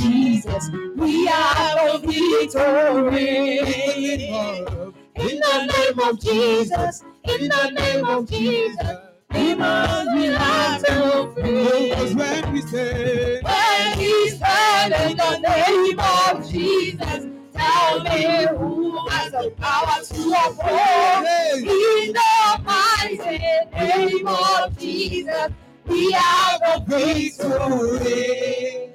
Jesus, we are of victory. In the name of Jesus, in the name of Jesus, demons will have to flee. Because when we stand in the name of Jesus, tell me who has the power to uphold. In the mighty name of Jesus, we are the victory.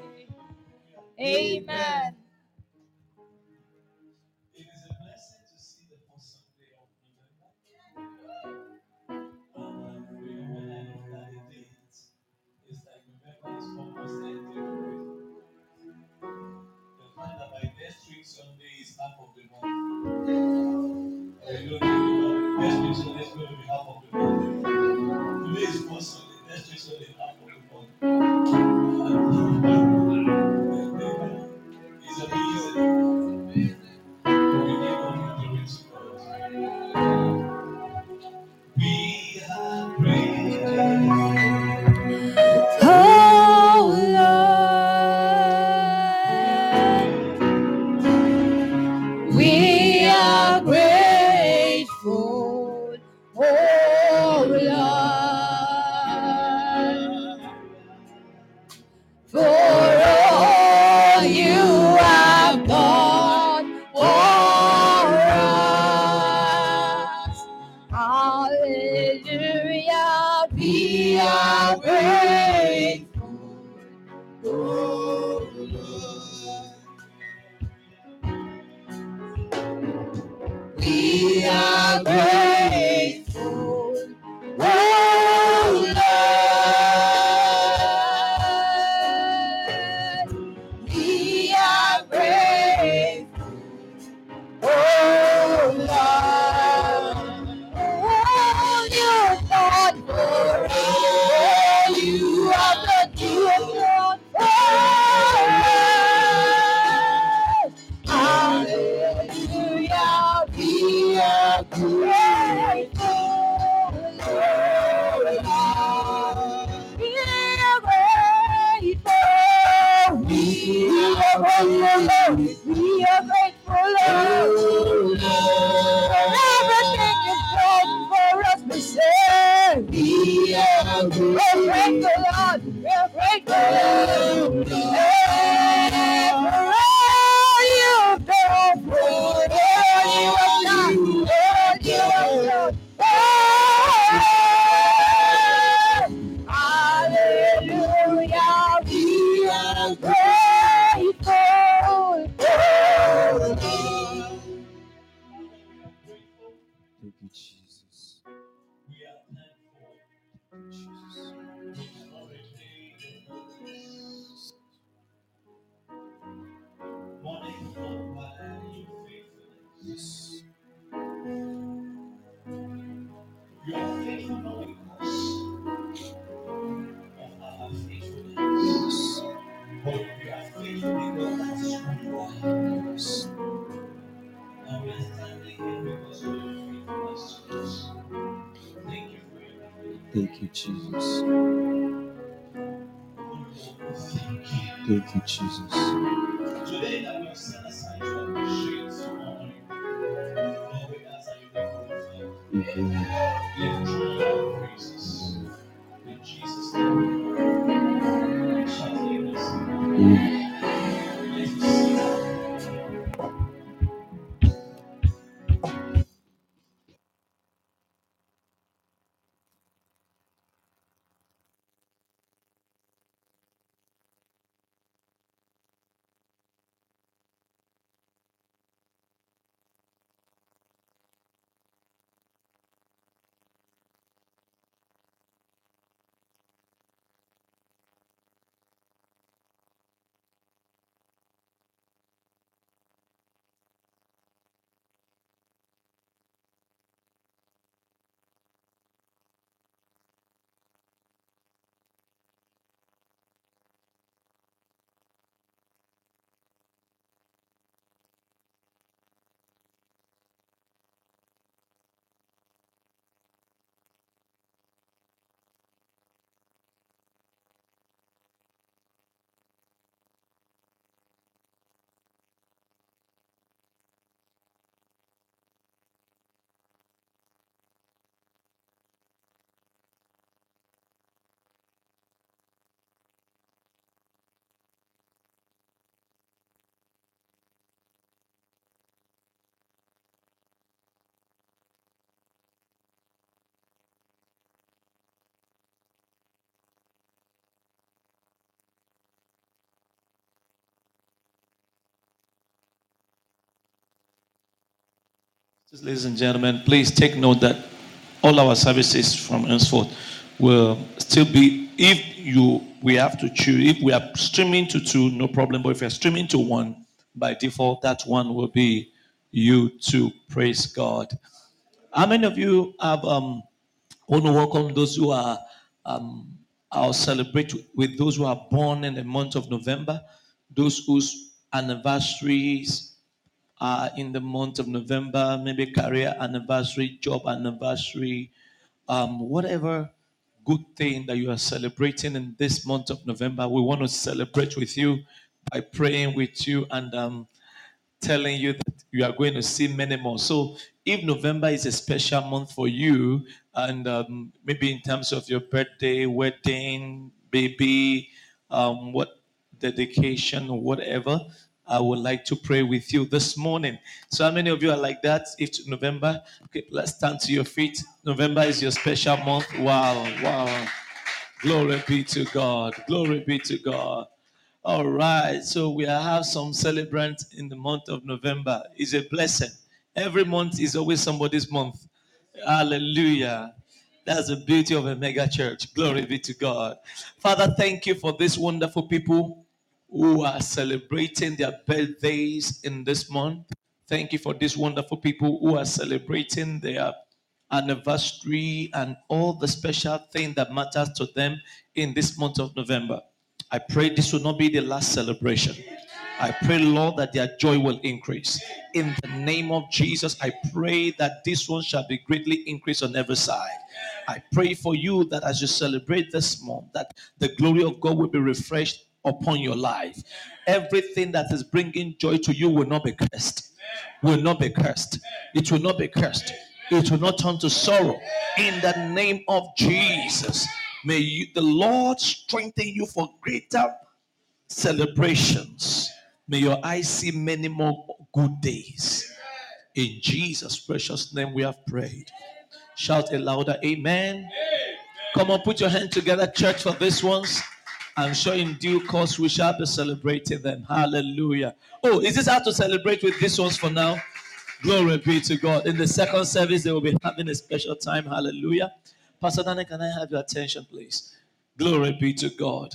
Amen. It is a blessing to see the awesome day of remembrance. And when I look at the date, it's like remembrance almost ending. The fact that by next week Sunday is half of the month. I don't know. Next week Sunday is going to be half of the month. Today is awesome. That's just what they have for the point. It's amazing. We give all the rich God. We are praying. Oh Lord, we are grateful. Oh Lord. For all you have done for us, hallelujah, we are grateful, oh Lord, we are grateful, oh Lord. Thank you, Jesus. Thank you, Jesus. Today that we have set aside to appreciate someone, we ask that you be glorified. Lift your praises in Jesus' name. We shall hear this. Just, ladies and gentlemen, please take note that all our services from henceforth will still be, we have to choose, if we are streaming to two, no problem, but if you're streaming to one, by default, that one will be YouTube. Praise God. How many of you have, want to welcome those who are, I'll celebrate with those who are born in the month of November, those whose anniversaries are in the month of November, maybe career anniversary, job anniversary, whatever good thing that you are celebrating in this month of November, we want to celebrate with you by praying with you and telling you that you are going to see many more. So if November is a special month for you, and maybe in terms of your birthday, wedding, baby, what dedication or whatever, I would like to pray with you this morning. So how many of you are like that? If November, okay, let's stand to your feet. November is your special month. Wow, wow. Glory be to God. Glory be to God. All right. So we have some celebrants in the month of November. It's a blessing. Every month is always somebody's month. Hallelujah. That's the beauty of a mega church. Glory be to God. Father, thank you for these wonderful people who are celebrating their birthdays in this month. Thank you for these wonderful people who are celebrating their anniversary and all the special thing that matters to them in this month of November. I pray this will not be the last celebration. I pray, Lord, that their joy will increase. In the name of Jesus, I pray that this one shall be greatly increased on every side. I pray for you that as you celebrate this month, that the glory of God will be refreshed upon your life. Everything that is bringing joy to you will not be cursed. Will not be cursed. It will not be cursed. It will not turn to sorrow. In the name of Jesus, may you, the Lord strengthen you for greater celebrations. May your eyes see many more good days. In Jesus' precious name we have prayed. Shout a louder amen. Come on, put your hand together, church, for these ones. I'm sure in due course we shall be celebrating them. Hallelujah. Oh, is this how to celebrate with these ones for now? Glory be to God. In the second service, they will be having a special time. Hallelujah. Pastor Dana, can I have your attention, please? Glory be to God.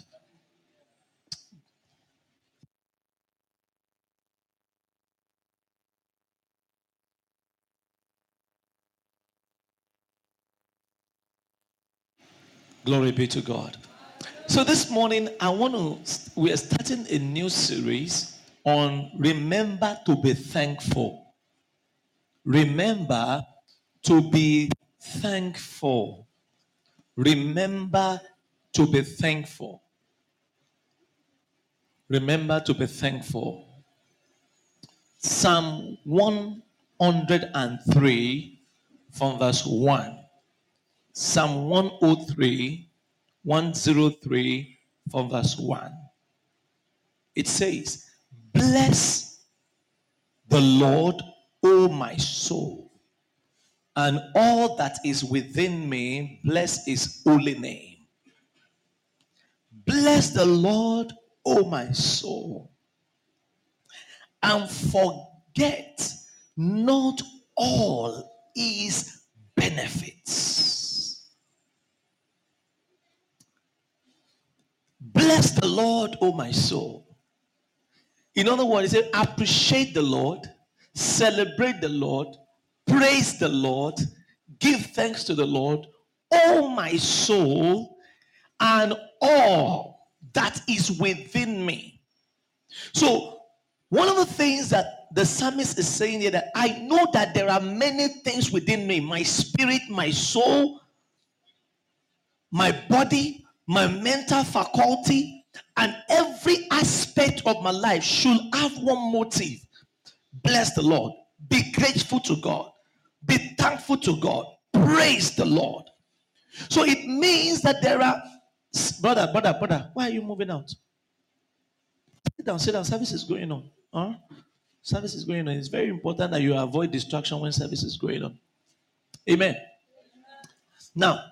Glory be to God. So this morning, we are starting a new series on remember to be thankful. Remember to be thankful. Remember to be thankful. Remember to be thankful. Psalm 103 from verse 1. Psalm 103 from verse 1. It says, "Bless the Lord, O my soul, and all that is within me, bless his holy name. Bless the Lord, O my soul, and forget not all his benefits." Bless the Lord, O my soul. In other words, he said, appreciate the Lord, celebrate the Lord, praise the Lord, give thanks to the Lord, O my soul, and all that is within me. So, one of the things that the psalmist is saying here, that I know that there are many things within me, my spirit, my soul, my body, my mental faculty, and every aspect of my life should have one motive. Bless the Lord. Be grateful to God. Be thankful to God. Praise the Lord. So it means that there are... Brother, why are you moving out? Sit down. Service is going on. Huh? Service is going on. It's very important that you avoid distraction when service is going on. Amen. Now,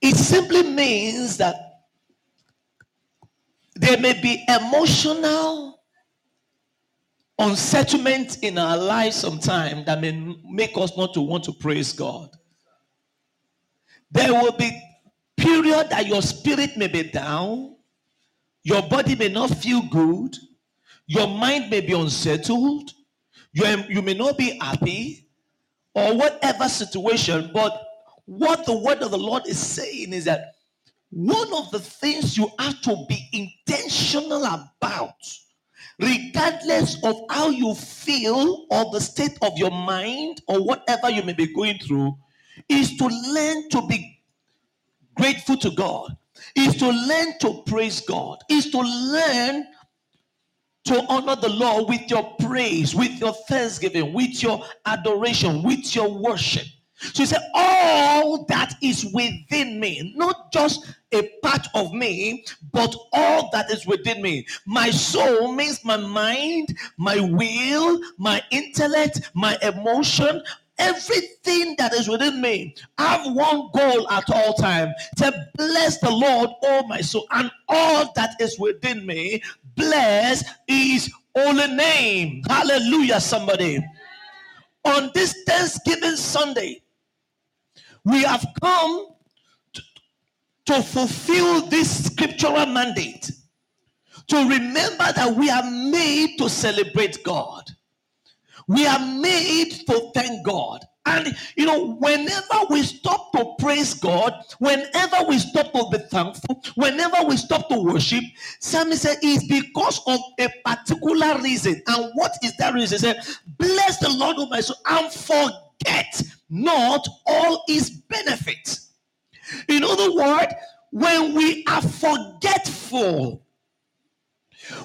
it simply means that there may be emotional unsettlement in our lives sometimes that may make us not to want to praise God. There will be period that your spirit may be down, your body may not feel good, your mind may be unsettled, you may not be happy, or whatever situation. But what the word of the Lord is saying is that one of the things you have to be intentional about, regardless of how you feel or the state of your mind or whatever you may be going through, is to learn to be grateful to God, is to learn to praise God, is to learn to honor the Lord with your praise, with your thanksgiving, with your adoration, with your worship. So you say, all that is within me, not just a part of me, but all that is within me. My soul means my mind, my will, my intellect, my emotion, everything that is within me. I have one goal at all times, to bless the Lord, oh my soul, and all that is within me. Bless his holy name. Hallelujah, somebody. On this Thanksgiving Sunday, we have come to fulfill this scriptural mandate, to remember that we are made to celebrate God. We are made to thank God. And, you know, whenever we stop to praise God, whenever we stop to be thankful, whenever we stop to worship, Psalmist said it's because of a particular reason. And what is that reason? He said, bless the Lord, O my soul, and forget not all his benefits. In other words, when we are forgetful,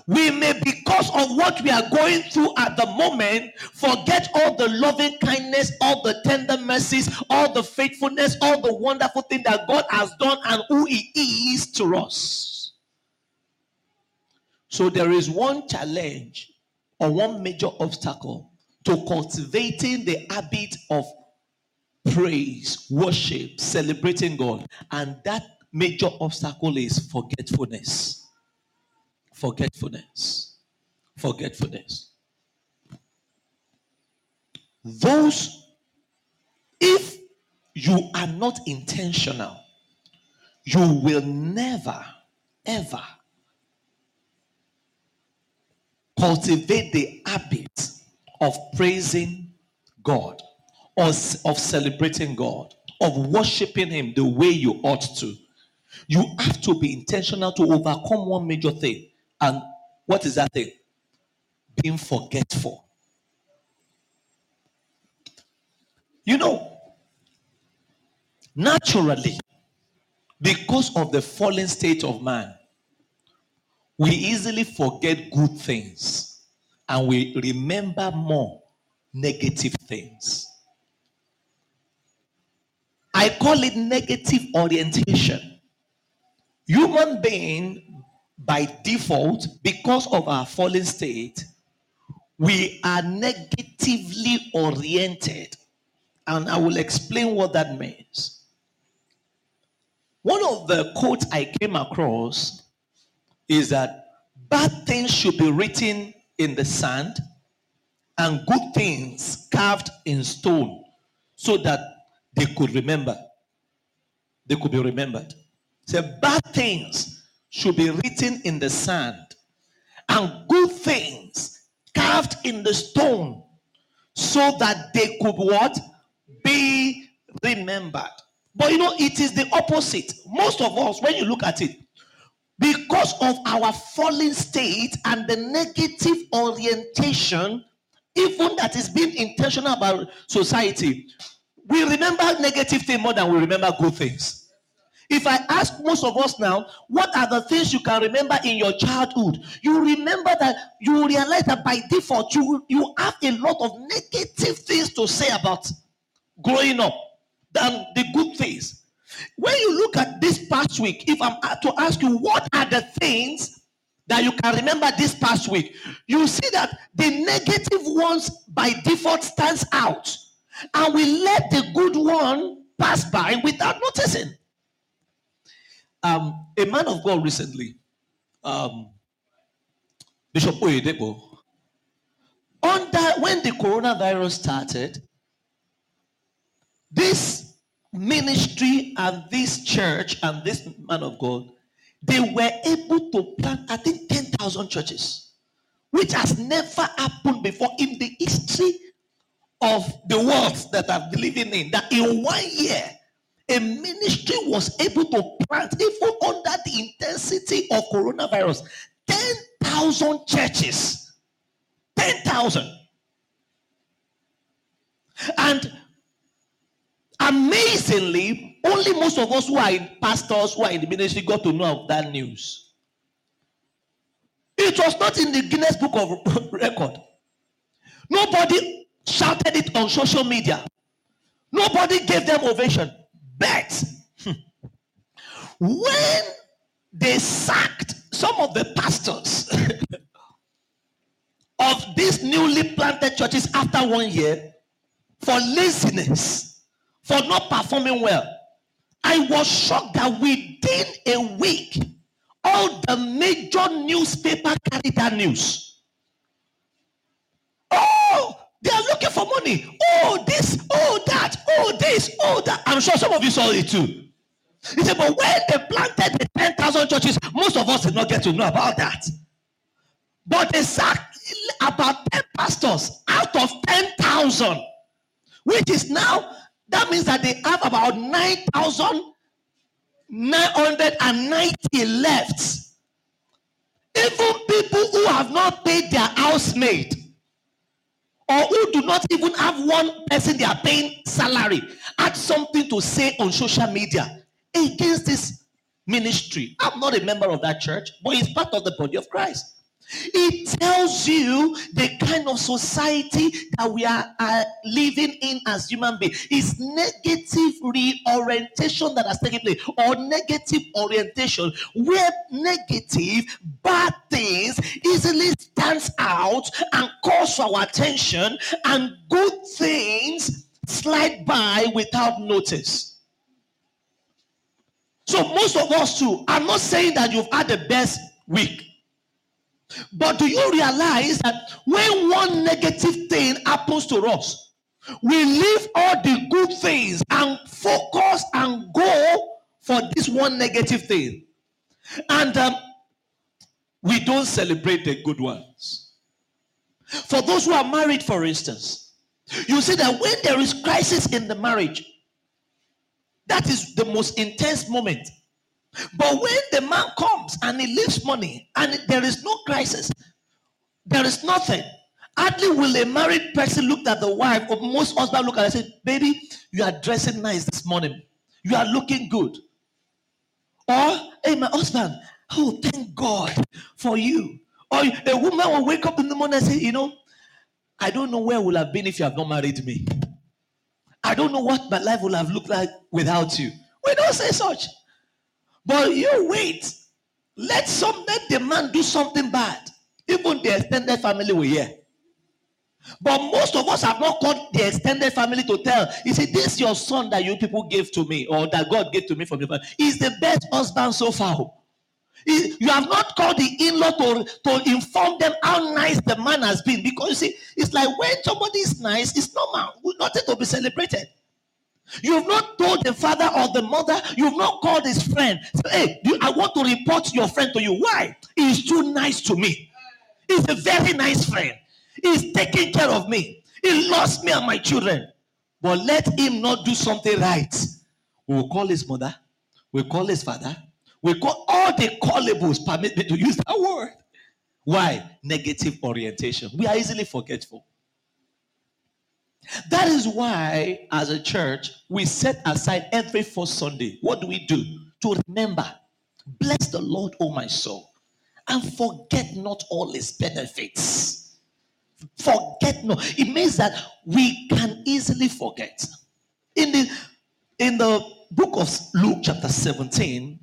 we may, because of what we are going through at the moment, forget all the loving kindness, all the tender mercies, all the faithfulness, all the wonderful things that God has done and who he is to us. So there is one challenge or one major obstacle to cultivating the habit of praise, worship, celebrating God. And that major obstacle is forgetfulness. Forgetfulness. Those, if you are not intentional, you will never, ever cultivate the habit of praising God or of celebrating God, of worshiping him the way you ought to. You have to be intentional to overcome one major thing. And what is that thing? Being forgetful. You know, naturally, because of the fallen state of man, we easily forget good things and we remember more negative things. I call it negative orientation. Human being, by default, because of our fallen state, we are negatively oriented. And I will explain what that means. One of the quotes I came across is that bad things should be written in the sand and good things carved in stone so that they could remember. They could be remembered. So bad things should be written in the sand and good things carved in the stone so that they could what? Be remembered. But you know, it is the opposite. Most of us, when you look at it, because of our fallen state and the negative orientation, even that is being intentional about society, we remember negative things more than we remember good things. If I ask most of us now, what are the things you can remember in your childhood? You remember that, you realize that by default, you have a lot of negative things to say about growing up than the good things. When you look at this past week, if I'm to ask you, what are the things that you can remember this past week? You see that the negative ones by default stands out. And we let the good one pass by without noticing. A man of God recently, Bishop Oyedepo, when the coronavirus started, this ministry and this church and this man of God, they were able to plant, I think, 10,000 churches, which has never happened before in the history of the world that I've been living in. That in 1 year, a ministry was able to plant, even under the intensity of coronavirus, 10,000 churches. 10,000. And amazingly, only most of us who are in pastors, who are in the ministry, got to know of that news. It was not in the Guinness Book of Record. Nobody shouted it on social media. Nobody gave them ovation. But when they sacked some of the pastors of these newly planted churches after 1 year for laziness, for not performing well, I was shocked that within a week, all the major newspaper carried that news. Oh, they are looking for money. Oh, this, oh, that, oh, this, oh, that. I'm sure some of you saw it too. He said, but when they planted the 10,000 churches, most of us did not get to know about that. But they sacked about 10 pastors out of 10,000, which is now, that means that they have about 9,990 left. Even people who have not paid their housemaid, or who do not even have one person they are paying salary, had something to say on social media against this ministry. I'm not a member of that church, but it's part of the body of Christ. It tells you the kind of society that we are living in as human beings. It's negative reorientation that has taken place, or negative orientation, where negative, bad things easily stands out and calls our attention, and good things slide by without notice. So most of us too, I'm not saying that you've had the best week. But do you realize that when one negative thing happens to us, we leave all the good things and focus and go for this one negative thing? And we don't celebrate the good ones. For those who are married, for instance, you see that when there is crisis in the marriage, that is the most intense moment. But when the man comes and he leaves money and there is no crisis, there is nothing, hardly will a married person look at the wife, or most husbands look at her and say, baby, you are dressing nice this morning. You are looking good. Or, hey, my husband, oh, thank God for you. Or a woman will wake up in the morning and say, you know, I don't know where I would have been if you have not married me. I don't know what my life would have looked like without you. We don't say such. But you wait. Let the man do something bad. Even the extended family will hear. But most of us have not called the extended family to tell. You see, this is your son that you people gave to me, or that God gave to me from your family. He's the best husband so far. You have not called the in-law to inform them how nice the man has been. Because you see, it's like when somebody is nice, it's normal. Nothing to be celebrated. You've not told the father or the mother. You've not called his friend. Say, hey, I want to report your friend to you. Why? He's too nice to me. He's a very nice friend. He's taking care of me. He loves me and my children. But let him not do something right. We'll call his mother. We'll call his father. We'll call all the callables. Permit me to use that word. Why? Negative orientation. We are easily forgetful. That is why, as a church, we set aside every first Sunday. What do? To remember, bless the Lord, O my soul, and forget not all his benefits. Forget not. It means that we can easily forget. In the book of Luke, chapter 17,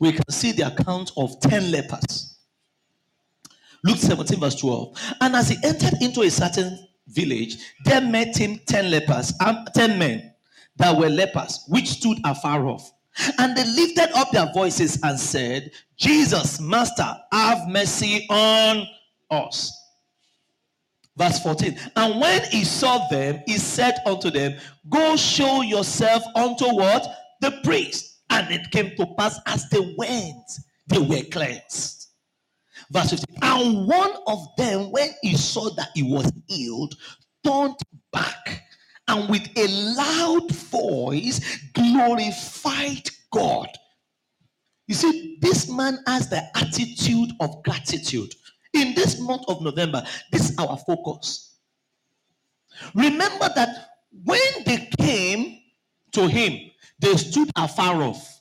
we can see the account of 10 lepers. Luke 17, verse 12. And as he entered into a certain village, there met him 10 men that were lepers, which stood afar off. And they lifted up their voices and said, Jesus, Master, have mercy on us. Verse 14. And when he saw them, he said unto them, Go show yourself unto what? The priest. And it came to pass as they went, they were cleansed. Verse 15. And one of them, when he saw that he was healed, turned back and with a loud voice glorified God. You see, this man has the attitude of gratitude. In this month of November, this is our focus. Remember that when they came to him, they stood afar off,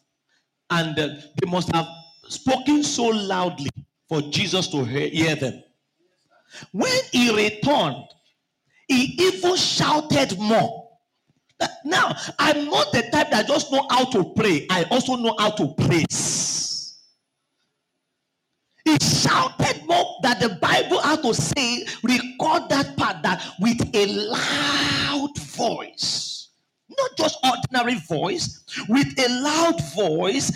and they must have spoken so loudly for Jesus to hear them. When he returned, he even shouted more. Now, I'm not the type that just know how to pray. I also know how to praise. He shouted more that the Bible had to say, record that part, that with a loud voice. Not just ordinary voice. With a loud voice,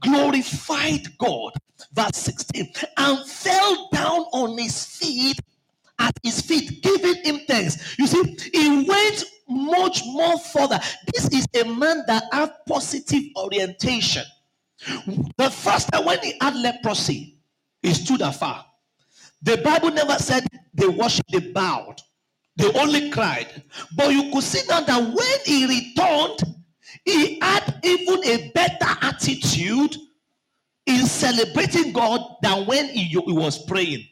glorified God. Verse 16. And fell down on his feet, at his feet, giving him thanks. You see, he went much more further. This is a man that had positive orientation. The first time when he had leprosy, he stood afar. The Bible never said they worshiped, they bowed. They only cried. But you could see now that when he returned, he had even a better attitude in celebrating God than when he was praying.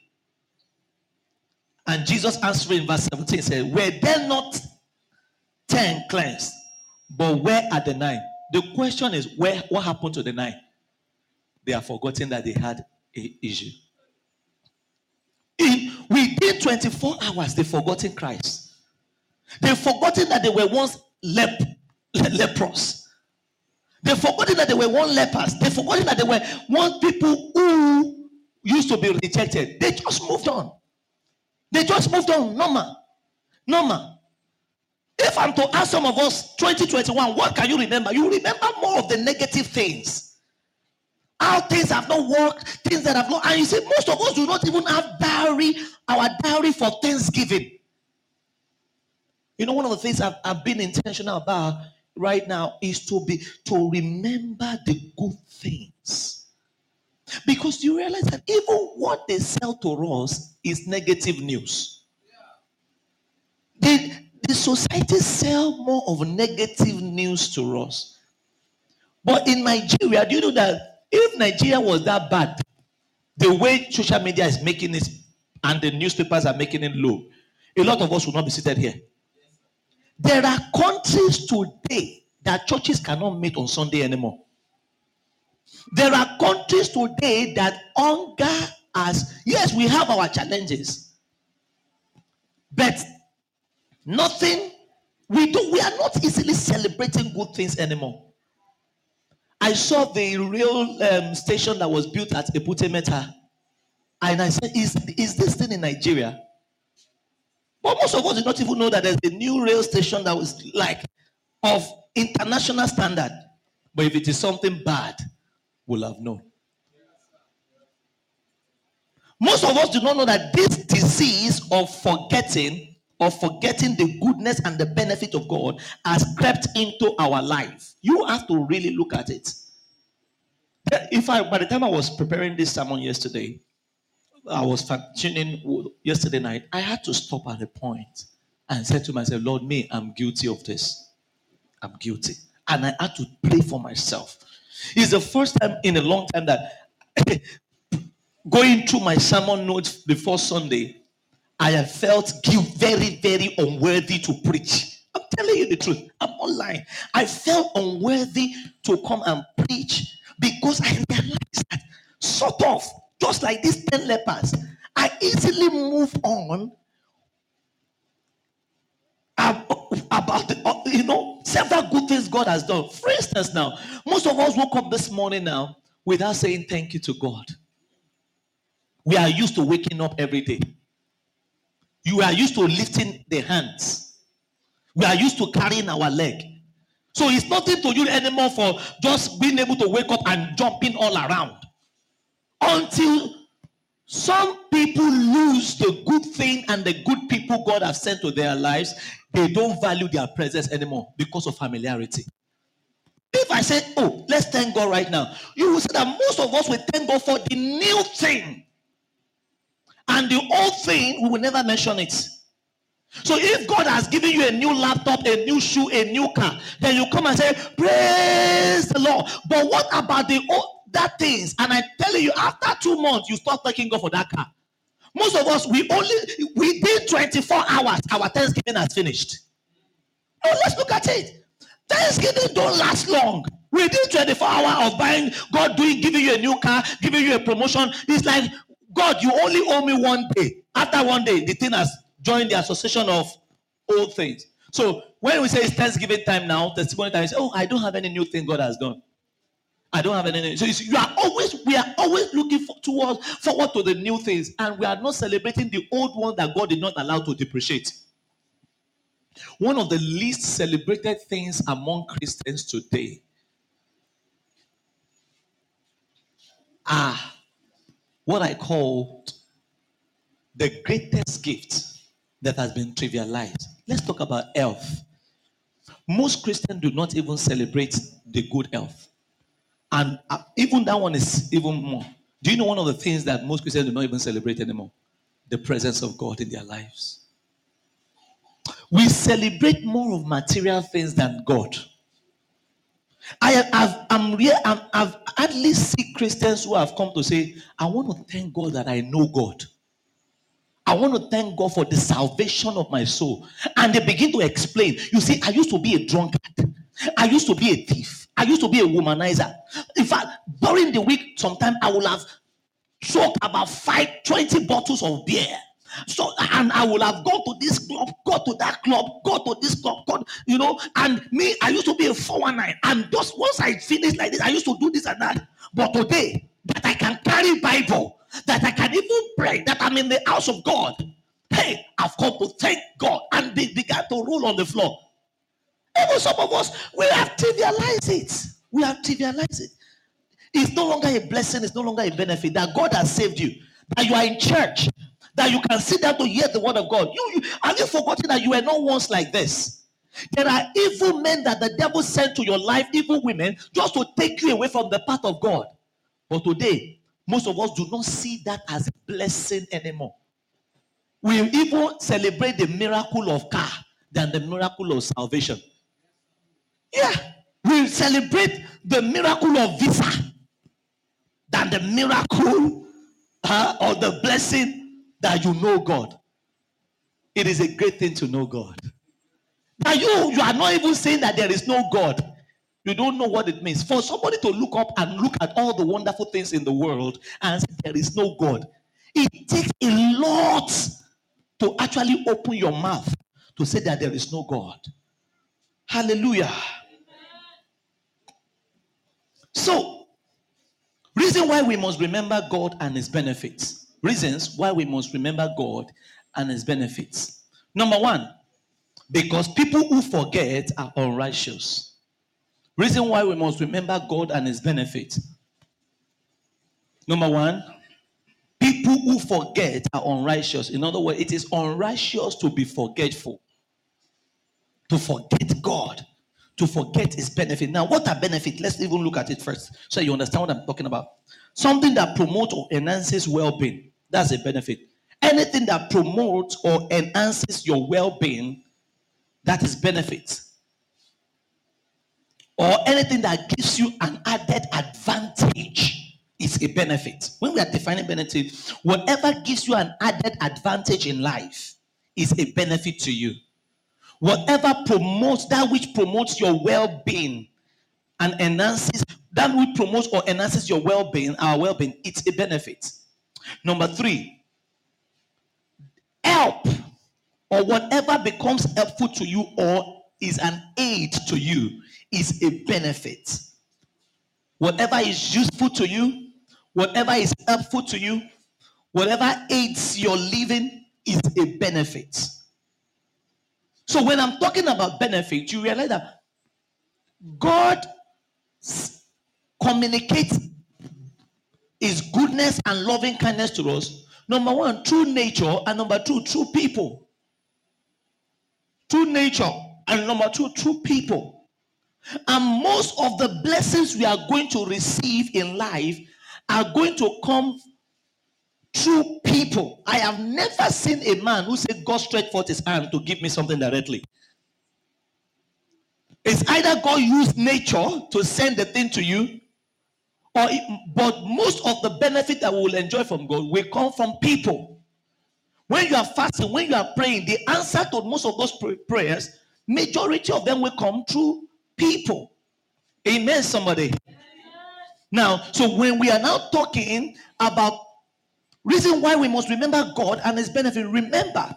And Jesus answering in verse 17 said, Were there not 10 cleansed? But where are the 9? The question is, what happened to the 9? They have forgotten that they had an issue. Within 24 hours, they've forgotten Christ. They've forgotten that they were once lepers. They've forgotten that they were once lepers. They've forgotten that they were once people who used to be rejected. They just moved on. They just moved on. Normal. If I'm to ask some of us, 2021, what can you remember? You remember more of the negative things. How things have not worked, things that have not. And you see, most of us do not even have our diary for Thanksgiving. You know, one of the things I've been intentional about right now is to remember the good things. Because you realize that even what they sell to us is negative news. Yeah. The society sells more of negative news to us. But in Nigeria, do you know that if Nigeria was that bad, the way social media is making it and the newspapers are making it low, a lot of us would not be seated here. There are countries today that churches cannot meet on Sunday anymore. There are countries today that hunger us. Yes, we have our challenges. But nothing we do, we are not easily celebrating good things anymore. I saw the rail station that was built at Eputemeta, and I said, is this thing in Nigeria? But most of us do not even know that there's a new rail station that was like of international standard. But if it is something bad, will have known. Most of us do not know that this disease of forgetting the goodness and the benefit of God has crept into our life. You have to really look at it. By the time I was preparing this sermon yesterday, I was functioning yesterday night, I had to stop at a point and said to myself, Lord, I'm guilty of this. I'm guilty. And I had to pray for myself. It's the first time in a long time that going through my sermon notes before Sunday, I have felt guilt, very, very unworthy to preach. I'm telling you the truth. I'm not lying. I felt unworthy to come and preach because I realized that sort of, just like these 10 lepers, I easily move on about several good things God has done. For instance, now, most of us woke up this morning now without saying thank you to God. We are used to waking up every day. You are used to lifting the hands. We are used to carrying our leg. So it's nothing to you anymore for just being able to wake up and jumping all around. Until some people lose lose the good thing and the good people God has sent to their lives, they don't value their presence anymore because of familiarity. If I say, oh, let's thank God right now, you will see that most of us will thank God for the new thing. And the old thing, we will never mention it. So if God has given you a new laptop, a new shoe, a new car, then you come and say, praise the Lord. But what about the old that things? And I tell you, after 2 months, you start thanking God for that car. Most of us, we did 24 hours, our Thanksgiving has finished. Oh, let's look at it. Thanksgiving don't last long. We did 24 hours of buying, God doing, giving you a new car, giving you a promotion. It's like, God, you only owe me 1 day. After 1 day, the thing has joined the association of old things. So when we say it's Thanksgiving time now, testimony time, is, oh, I don't have any new thing God has done. I don't have any. So we are always looking forward to the new things, and we are not celebrating the old one that God did not allow to depreciate. One of the least celebrated things among Christians today are what I call the greatest gift that has been trivialized. Let's talk about health. Most Christians do not even celebrate the good health. And even that one is even more. Do you know one of the things that most Christians do not even celebrate anymore? The presence of God in their lives. We celebrate more of material things than God. I've hardly seen Christians who have come to say, I want to thank God that I know God. I want to thank God for the salvation of my soul. And they begin to explain. You see, I used to be a drunkard. I used to be a thief. I used to be a womanizer. In fact, during the week, sometimes I will have drunk about 20 bottles of beer. So, and I will have gone to this club, go to that club, go to this club, and me, I used to be a 419. And just once I finished like this, I used to do this and that. But today, that I can carry Bible, that I can even pray, that I'm in the house of God. Hey, I've come to thank God. And they began to roll on the floor. Even some of us, we have trivialized it. It's no longer a blessing, it's no longer a benefit that God has saved you, that you are in church, that you can sit down to hear the word of God. Have you forgotten that you were not once like this? There are evil men that the devil sent to your life, evil women, just to take you away from the path of God. But today, most of us do not see that as a blessing anymore. We even celebrate the miracle of car than the miracle of salvation. Yeah, we celebrate the miracle of visa than the miracle or the blessing that you know God. It is a great thing to know God. Now you are not even saying that there is no God. You don't know what it means. For somebody to look up and look at all the wonderful things in the world and say there is no God, it takes a lot to actually open your mouth to say that there is no God. Hallelujah. So, reason why we must remember God and his benefits. Reasons why we must remember God and his benefits. Number one, because people who forget are unrighteous. Reason why we must remember God and his benefits. Number one, people who forget are unrighteous. In other words, it is unrighteous to be forgetful. To forget God, to forget his benefit. Now, what are benefits? Let's even look at it first so you understand what I'm talking about. Something that promotes or enhances well-being. That's a benefit. Anything that promotes or enhances your well-being, that is benefits. Or anything that gives you an added advantage is a benefit. When we are defining benefit, whatever gives you an added advantage in life is a benefit to you. Whatever promotes, that which promotes your well-being and enhances, that which promotes or enhances your well-being, our well-being, it's a benefit. Number three, help or whatever becomes helpful to you or is an aid to you is a benefit. Whatever is useful to you, whatever is helpful to you, whatever aids your living is a benefit. So when I'm talking about benefit, you realize that God communicates his goodness and loving kindness to us Number one, true nature, and number two, true people. True nature, and number two, true people. And most of the blessings we are going to receive in life are going to come through people. I have never seen a man who said, God stretched forth his hand to give me something directly. It's either God used nature to send the thing to you, but most of the benefit that we will enjoy from God will come from people. When you are fasting, when you are praying, the answer to most of those prayers, majority of them will come through people. Amen, somebody. Amen. Now, so when we are now talking about reason why we must remember God and his benefit, remember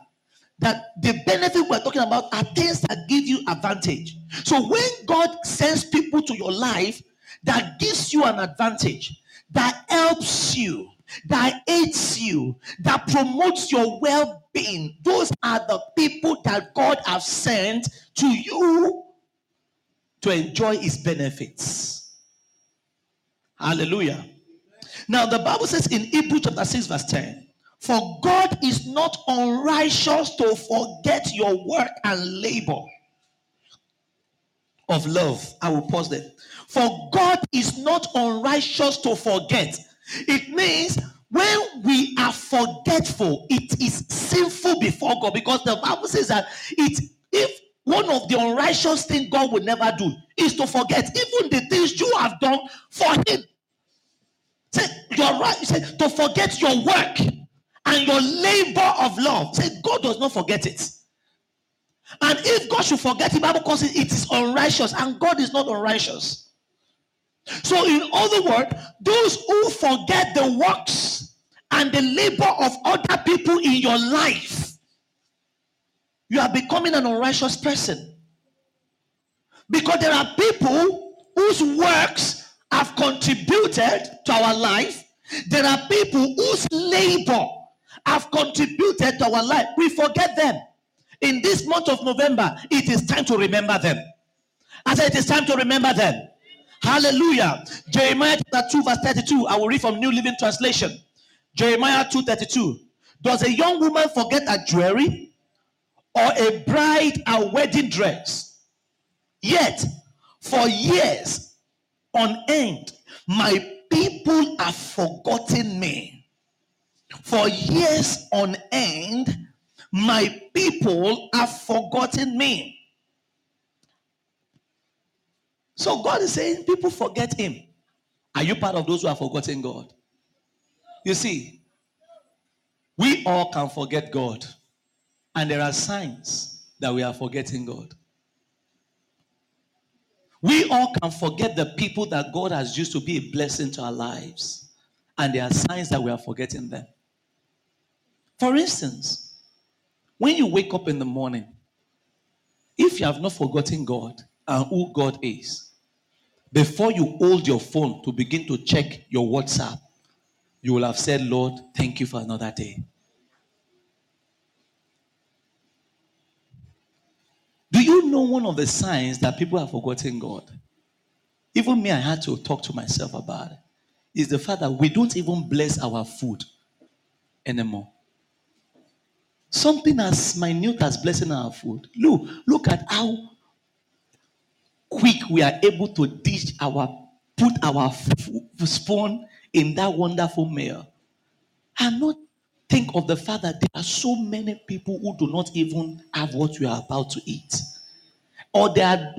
that the benefit we're talking about are things that give you advantage. So when God sends people to your life, that gives you an advantage, that helps you, that aids you, that promotes your well-being. Those are the people that God has sent to you to enjoy his benefits. Hallelujah. Now the Bible says in Hebrews chapter 6 verse 10, for God is not unrighteous to forget your work and labor of love. I will pause there. For God is not unrighteous to forget. It means when we are forgetful, it is sinful before God, because the Bible says that if one of the unrighteous things God will never do is to forget even the things you have done for him. Say, you're right. Say, to forget your work and your labor of love. Say, God does not forget it. And if God should forget, the Bible calls it, it is unrighteous, and God is not unrighteous. So in other words, those who forget the works and the labor of other people in your life, you are becoming an unrighteous person. Because there are people whose works have contributed to our life. There are people whose labor have contributed to our life. We forget them. In this month of November, it is time to remember them. I said, it is time to remember them. Hallelujah. Jeremiah 2 verse 32. I will read from New Living Translation. Jeremiah 2:32. Does a young woman forget her jewelry, or a bride her wedding dress? Yet, for years on end, my people have forgotten me. For years on end, my people have forgotten me. So God is saying people forget him. Are you part of those who have forgotten God? You see, we all can forget God. And there are signs that we are forgetting God. We all can forget the people that God has used to be a blessing to our lives. And there are signs that we are forgetting them. For instance, when you wake up in the morning, if you have not forgotten God and who God is, before you hold your phone to begin to check your WhatsApp, you will have said, Lord, thank you for another day. Do you know one of the signs that people have forgotten God? Even me, I had to talk to myself about it. Is the fact that we don't even bless our food anymore. Something as minute as blessing our food. Look at how quick we are able to put our spoon in that wonderful meal. And not think of the fact that there are so many people who do not even have what we are about to eat. Or they are,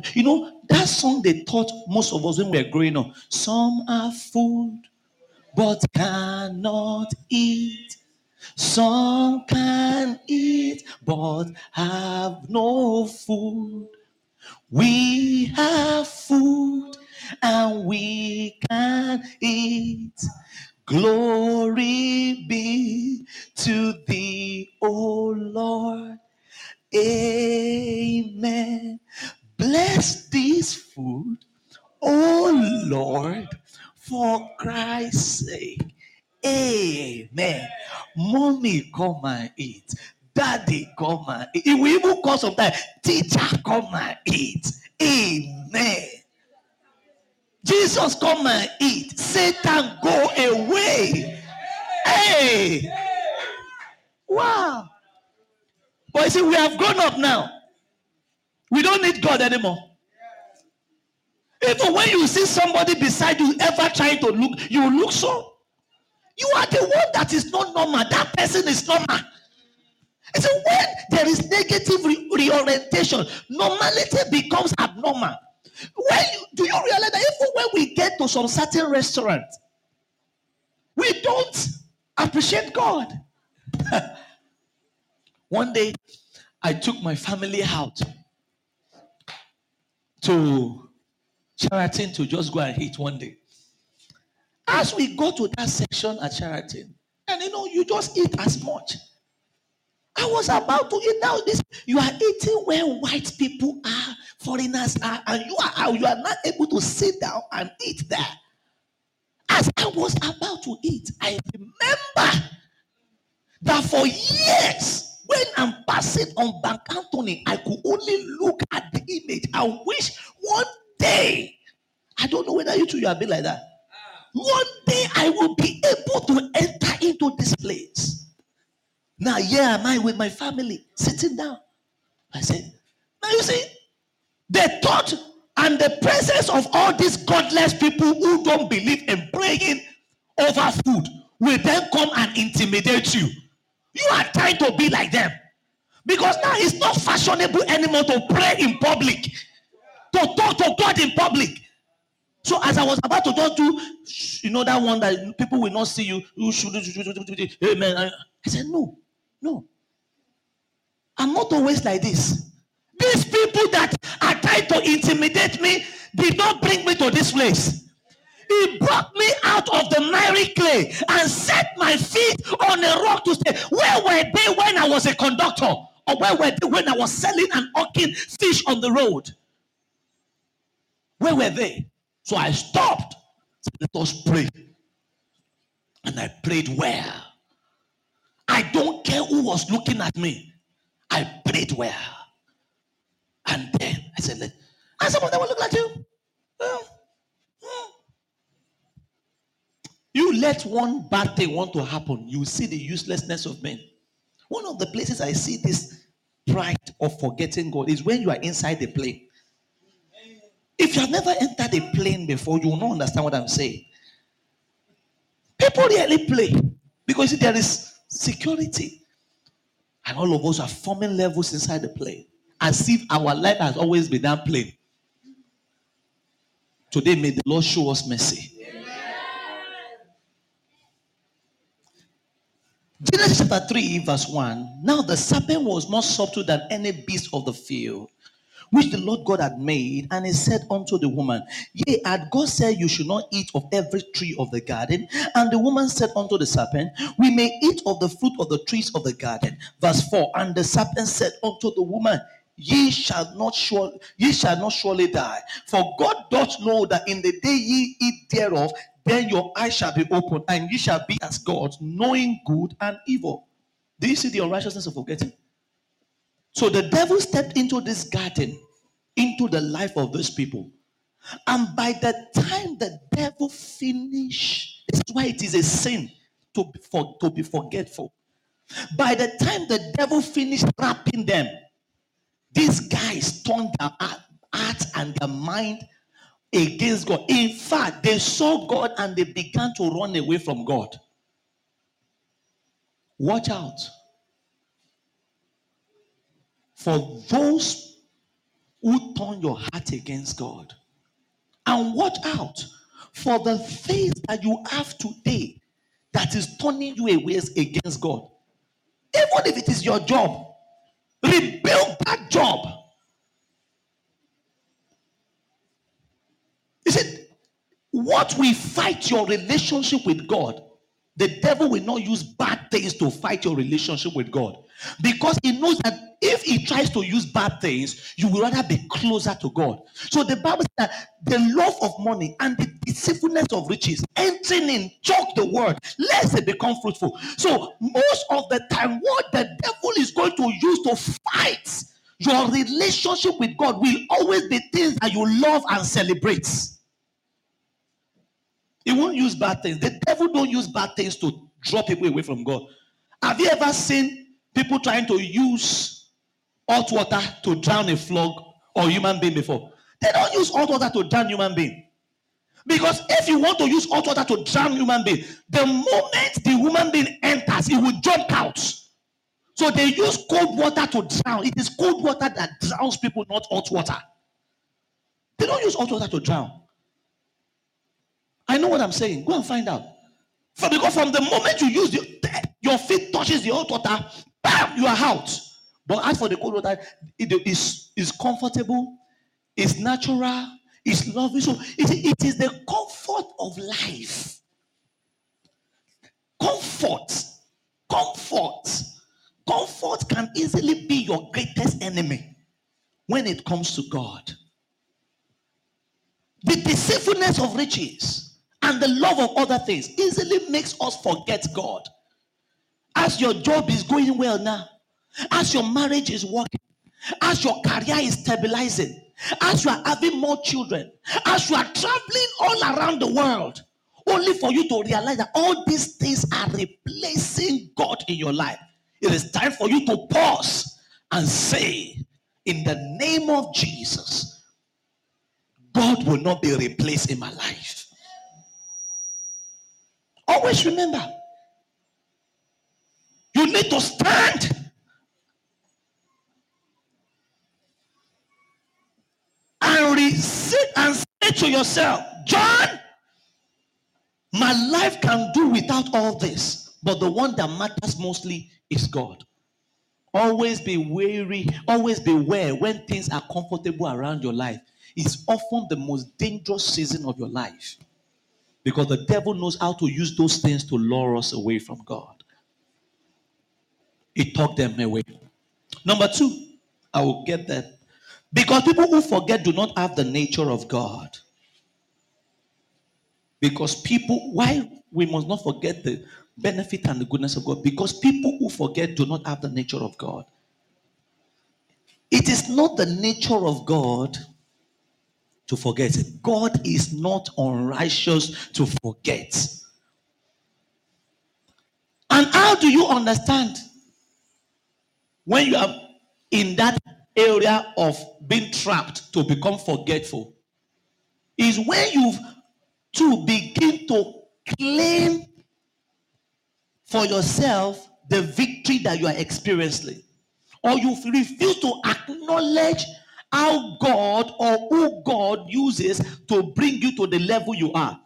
that song they taught most of us when we were growing up. Some have food but cannot eat. Some can eat but have no food. We have food and we can eat. Glory be to thee, O Lord. Amen. Bless this food, O Lord, for Christ's sake. Amen. Mommy, come and eat. Daddy, come and eat. It will even call sometimes, teacher, come and eat. Amen. Jesus, come and eat. Satan, go away. Hey. Wow. But you see, we have grown up now. We don't need God anymore. Even when you see somebody beside you ever trying to look, you look so. You are the one that is not normal. That person is normal. And so when there is negative reorientation, normality becomes abnormal. Do you realize that even when we get to some certain restaurant, we don't appreciate God? One day, I took my family out to Chariton to just go and eat one day. As we go to that section at Chariton, and you just eat as much. I was about to eat now. You are eating where white people are, foreigners are, and you are not able to sit down and eat there. As I was about to eat, I remember that for years, when I'm passing on Bank Anthony, I could only look at the image. I wish one day, I don't know whether you two will be like that. One day I will be able to enter into this place. Now, here am I with my family, sitting down. I said, now you see, the thought and the presence of all these godless people who don't believe in praying over food will then come and intimidate you. You are trying to be like them. Because now it's not fashionable anymore to pray in public, to talk to God in public. So as I was about to just do, that one that people will not see you, you should, amen. I said, no. I'm not always like this. These people that are trying to intimidate me did not bring me to this place. He brought me out of the miry clay and set my feet on a rock to say, where were they when I was a conductor? Or where were they when I was selling and hawking fish on the road? Where were they? So I stopped. Let us pray. And I prayed well. I don't care who was looking at me. I prayed well. And then I said, some of them will look like you. You let one bad thing want to happen, you see the uselessness of men. One of the places I see this pride of forgetting God is when you are inside the plane. If you have never entered a plane before, you will not understand what I'm saying. People really play because there is security, and all of us are forming levels inside the plane as if our life has always been that plane. Today, may the Lord show us mercy. Amen. Genesis chapter 3, verse 1. Now the serpent was more subtle than any beast of the field, which the Lord God had made, and he said unto the woman, yea, had God said you should not eat of every tree of the garden? And the woman said unto the serpent, we may eat of the fruit of the trees of the garden. Verse 4, and the serpent said unto the woman, ye shall not surely die. For God doth know that in the day ye eat thereof, then your eyes shall be opened, and ye shall be as God, knowing good and evil. Do you see the unrighteousness of forgetting? So the devil stepped into this garden, into the life of those people. And by the time the devil finished, that's why it is a sin to be forgetful. By the time the devil finished trapping them, these guys turned their heart and their mind against God. In fact, they saw God and they began to run away from God. Watch out for those who turn your heart against God. And watch out for the things that you have today that is turning you away against God. Even if it is your job, rebuild that job. Is it what we fight your relationship with God? The devil will not use bad things to fight your relationship with God, because he knows that if he tries to use bad things, you will rather be closer to God. So the Bible says that the love of money and the deceitfulness of riches entering in, choke the word, lest it become fruitful. So most of the time, what the devil is going to use to fight your relationship with God will always be things that you love and celebrate. He won't use bad things. The devil don't use bad things to draw people away from God. Have you ever seen people trying to use hot water to drown a frog or human being before? They don't use hot water to drown human being. Because if you want to use hot water to drown human being, the moment the human being enters, it will jump out. So they use cold water to drown. It is cold water that drowns people, not hot water. They don't use hot water to drown. I know what I'm saying. Go and find out. Because from the moment you use your feet touches the hot water, bam, you are out. But as for the cold water, it is comfortable, it's natural, it's lovely. So it is the comfort of life. Comfort can easily be your greatest enemy when it comes to God. The deceitfulness of riches and the love of other things easily makes us forget God. As your job is going well now, as your marriage is working, as your career is stabilizing, as you are having more children, as you are traveling all around the world, only for you to realize that all these things are replacing God in your life. It is time for you to pause and say, in the name of Jesus, God will not be replaced in my life. Always remember, you need to stand and receive and say to yourself, John, my life can do without all this, but the one that matters mostly is God. Always be wary, always beware when things are comfortable around your life. It's often the most dangerous season of your life, because the devil knows how to use those things to lure us away from God. He talked them away. Number two, I will get that. Because people who forget do not have the nature of God. Why we must not forget the benefit and the goodness of God? Because people who forget do not have the nature of God. It is not the nature of God to forget. God is not unrighteous to forget. And how do you understand when you are in that area of being trapped to become forgetful? Is when you to begin to claim for yourself the victory that you are experiencing, or you refuse to acknowledge how God or who God uses to bring you to the level you are.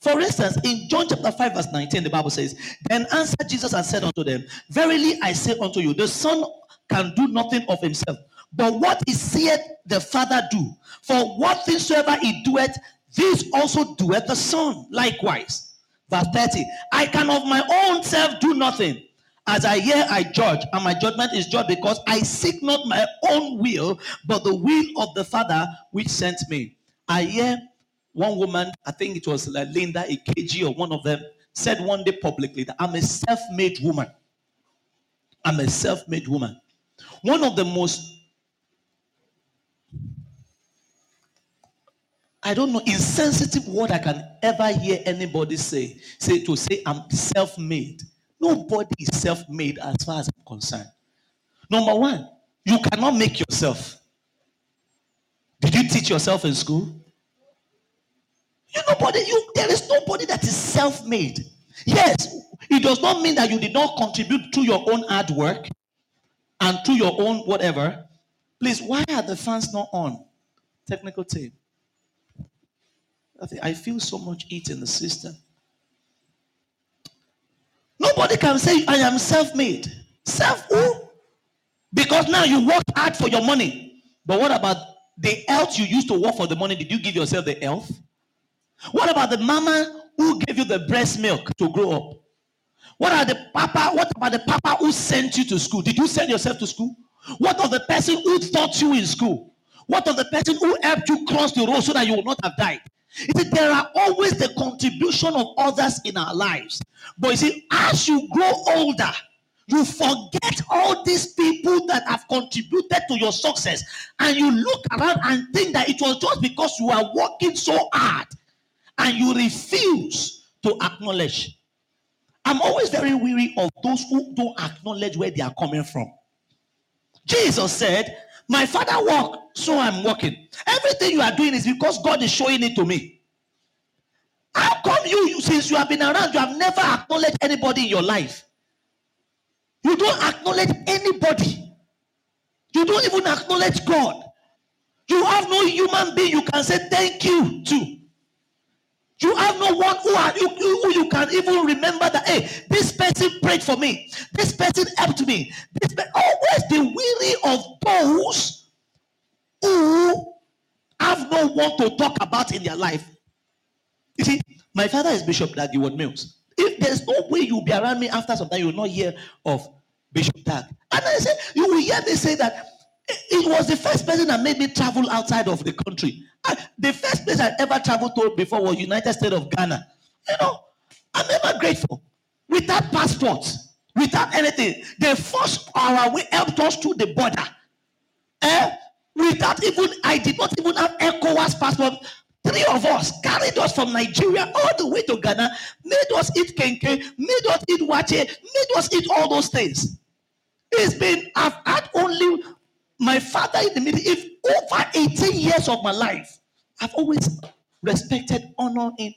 For instance, in John chapter 5 verse 19, the Bible says, Then answered Jesus and said unto them, Verily I say unto you, the Son can do nothing of himself, but what he seeth the Father do. For what things soever he doeth, this also doeth the Son likewise. Verse 30, I can of my own self do nothing. As I hear, I judge, and my judgment is judged, because I seek not my own will, but the will of the Father which sent me. I hear one woman, I think it was Linda Ikeji or one of them, said one day publicly that I'm a self-made woman. One of the most, I don't know, insensitive word I can ever hear anybody say I'm self-made. Nobody is self-made as far as I'm concerned. Number one, you cannot make yourself. Did you teach yourself in school? There is nobody that is self-made. Yes, it does not mean that you did not contribute to your own hard work and to your own whatever. Please, why are the fans not on? Technical team. I feel so much heat in the system. Nobody can say, I am self-made. Self who? Because now you work hard for your money. But what about the health you used to work for the money? Did you give yourself the health? What about the mama who gave you the breast milk to grow up? What about the papa who sent you to school? Did you send yourself to school? What of the person who taught you in school? What of the person who helped you cross the road so that you would not have died? You see, there are always the contribution of others in our lives. But you see, as you grow older, you forget all these people that have contributed to your success. And you look around and think that it was just because you are working so hard. And you refuse to acknowledge. I'm always very weary of those who don't acknowledge where they are coming from. Jesus said, my Father walked, so I'm walking. Everything you are doing is because God is showing it to me. How come you, since you have been around, you have never acknowledged anybody in your life? You don't acknowledge anybody. You don't even acknowledge God. You have no human being you can say thank you to. You have no one who you can even remember that, hey, this person prayed for me. This person helped me. Always the weary of those who have no one to talk about in their life. You see, my father is Bishop Dag Ewart Mills. If there's no way you'll be around me after some time, you'll not hear of Bishop Dag. And I said, you will hear me say that it was the first person that made me travel outside of the country. The first place I ever traveled to before was United States of Ghana. You know, I'm ever grateful. Without passports, without anything, they forced our way, helped us through the border. I did not even have ECOWAS passport. Three of us carried us from Nigeria all the way to Ghana, made us eat kenke, made us eat wache, made us eat all those things. I've had only my father in the middle. If over 18 years of my life, I've always respected, honored him.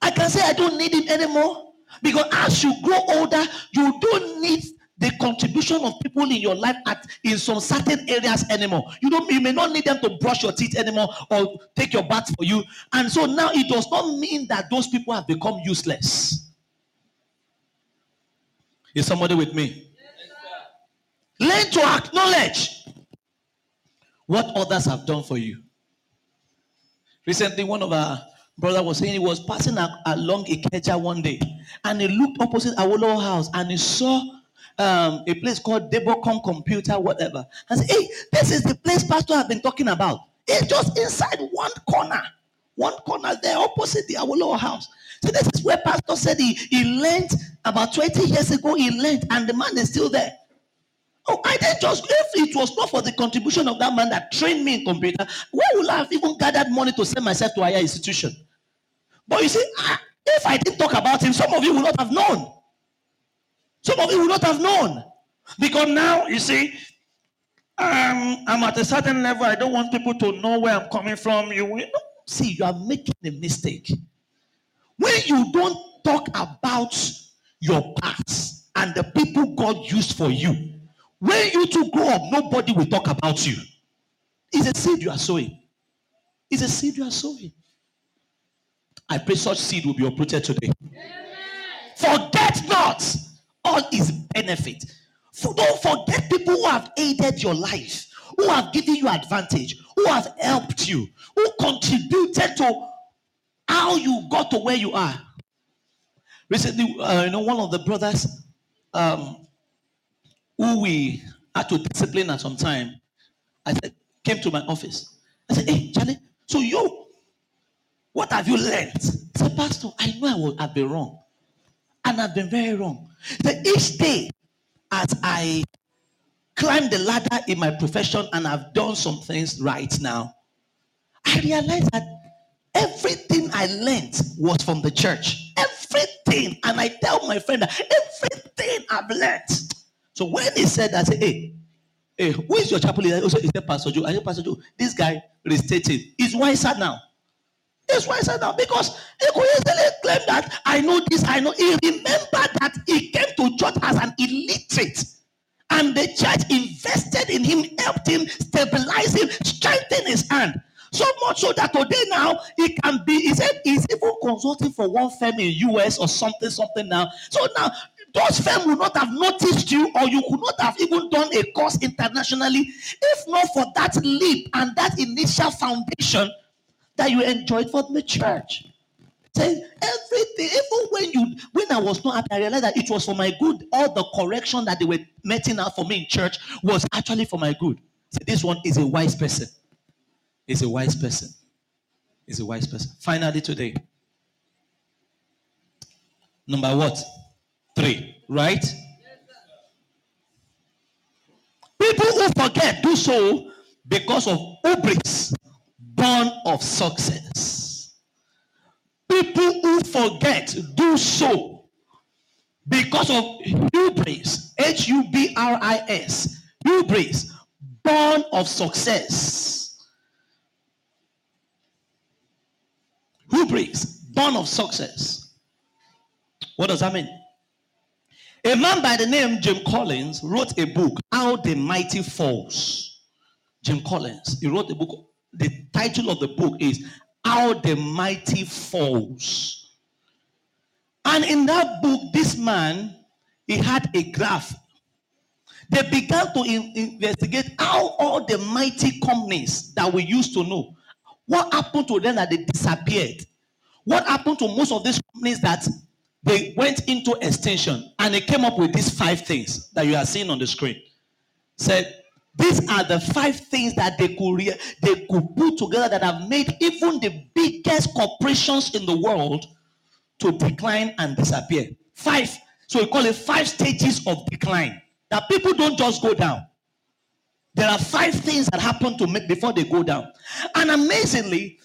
I can say I don't need him anymore, because as you grow older, you don't need the contribution of people in your life in some certain areas anymore. You may not need them to brush your teeth anymore or take your bath for you. And so now it does not mean that those people have become useless. Is somebody with me? Yes, sir. Learn to acknowledge what others have done for you. Recently, one of our brother was saying he was passing along Ikeja one day, and he looked opposite Awolowo House, and he saw a place called Debocom Computer, whatever. And said, hey, this is the place Pastor I've been talking about. It's just inside one corner there, opposite the Awolowo House. So this is where Pastor said he learned about 20 years ago, and the man is still there. Oh, I didn't just, if it was not for the contribution of that man that trained me in computer, where would I have even gathered money to send myself to a higher institution? But you see, if I didn't talk about him, some of you would not have known. Because now, you see, I'm at a certain level. I don't want people to know where I'm coming from. See, you are making a mistake. When you don't talk about your past and the people God used for you, when you two grow up, nobody will talk about you. It's a seed you are sowing. I pray such seed will be uprooted today. Amen. Forget not all its benefit. Don't forget people who have aided your life, who have given you advantage, who have helped you, who contributed to how you got to where you are. Recently, one of the brothers, who we had to discipline at some time, came to my office. I said, hey, Charlie, so what have you learned? He said, Pastor, I know I've been wrong. And I've been very wrong. That each day, as I climb the ladder in my profession and I've done some things right now, I realized that everything I learned was from the church. Everything. And I tell my friend that everything I've learned. So when he said that, I said, hey, who is your chaplain? I also said, Pastor Joe. I said, Pastor Joe, this guy restated. He's wiser now. Because he could easily claim that I know. He remembered that he came to church as an illiterate. And the church invested in him, helped him, stabilized him, strengthened his hand. So much so that today now, he said he's even consulting for one firm in U.S. or something now. So now, those firms would not have noticed you, or you could not have even done a course internationally if not for that leap and that initial foundation that you enjoyed from the church. Saying everything, even when I was not happy, I realized that it was for my good. All the correction that they were meting out for me in church was actually for my good. So this one is a wise person. Finally today. Number what? 3, right? Yes, people who forget do so because of hubris, born of success. People who forget do so because of hubris, hubris, hubris, born of success. Hubris, born of success. What does that mean? A man by the name Jim Collins wrote a book, How the Mighty Falls. Jim Collins, he wrote a book. The title of the book is How the Mighty Falls. And in that book, this man, he had a graph. They began to investigate how all the mighty companies that we used to know, what happened to them that they disappeared? What happened to most of these companies that they went into extinction? And they came up with these 5 things that you are seeing on the screen. Said, these are the 5 things that they could put together that have made even the biggest corporations in the world to decline and disappear. 5. So we call it 5 stages of decline. That people don't just go down. There are 5 things that happen to make before they go down. And amazingly,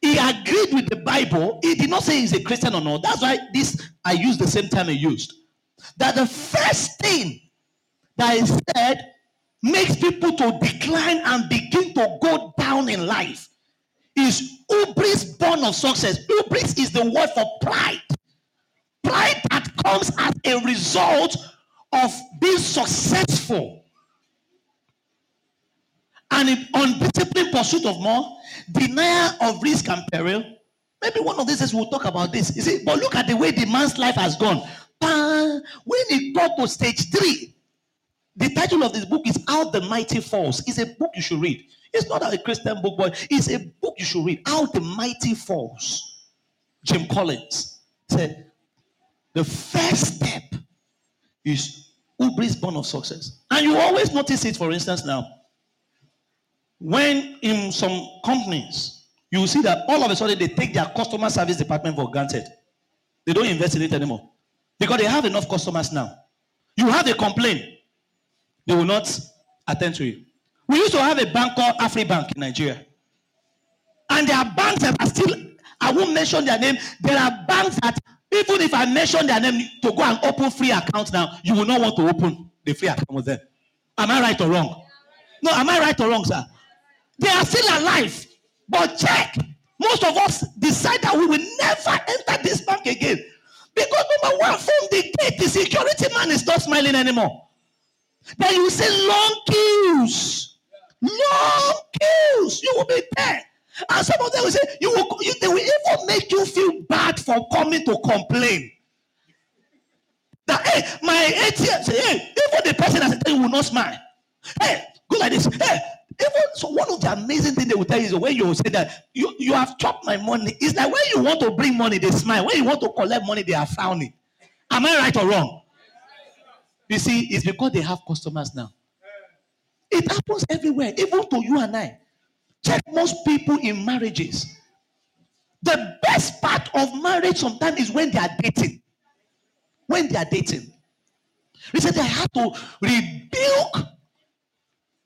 he agreed with the Bible. He did not say he's a Christian or not. That's why this I used the same time he used. That the first thing that he said makes people to decline and begin to go down in life is hubris, born of success. Hubris is the word for pride. Pride that comes as a result of being successful. An undisciplined pursuit of more, denial of risk and peril. Maybe one of these days we'll talk about this. You see, but look at the way the man's life has gone. When he got to stage 3, the title of this book is How the Mighty Falls. It's a book you should read. It's not a Christian book, but it's a book you should read. How the Mighty Falls. Jim Collins said, the first step is hubris, born of success. And you always notice it, for instance, now. When in some companies, you see that all of a sudden they take their customer service department for granted. They don't invest in it anymore because they have enough customers now. You have a complaint, they will not attend to you. We used to have a bank called Afribank in Nigeria. And there are banks that are still, I won't mention their name, there are banks that even if I mention their name to go and open free accounts now, you will not want to open the free account with them. Am I right or wrong? No, am I right or wrong, sir? They are still alive, but check. Most of us decide that we will never enter this bank again because number one, from the gate, the security man is not smiling anymore. Then you see long queues. You will be there, and some of them will say they will even make you feel bad for coming to complain. That hey, my ATM, say, hey, even the person that said you will not smile. Hey, go like this. Hey. Even, so one of the amazing things they will tell you is when you will say that you have chopped my money. It's like when you want to bring money, they smile. When you want to collect money, they are frowning. Am I right or wrong? You see, it's because they have customers now. It happens everywhere, even to you and I. Check most people in marriages. The best part of marriage sometimes is when they are dating. When they are dating. Recently, I had to rebuke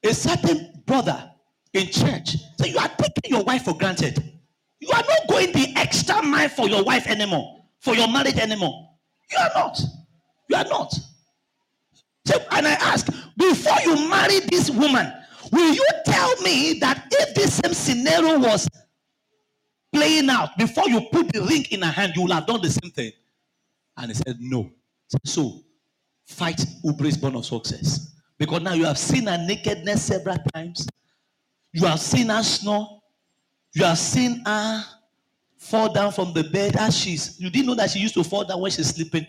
a certain brother in church. So you are taking your wife for granted. You are not going the extra mile for your wife anymore, for your marriage anymore. You are not. So, and I ask, before you marry this woman, will you tell me that if this same scenario was playing out, before you put the ring in her hand, you will have done the same thing? And he said, no. So fight hubris, born of success. Because now you have seen her nakedness several times. You have seen her snore. You have seen her fall down from the bed as she's. You didn't know that she used to fall down when she's sleeping.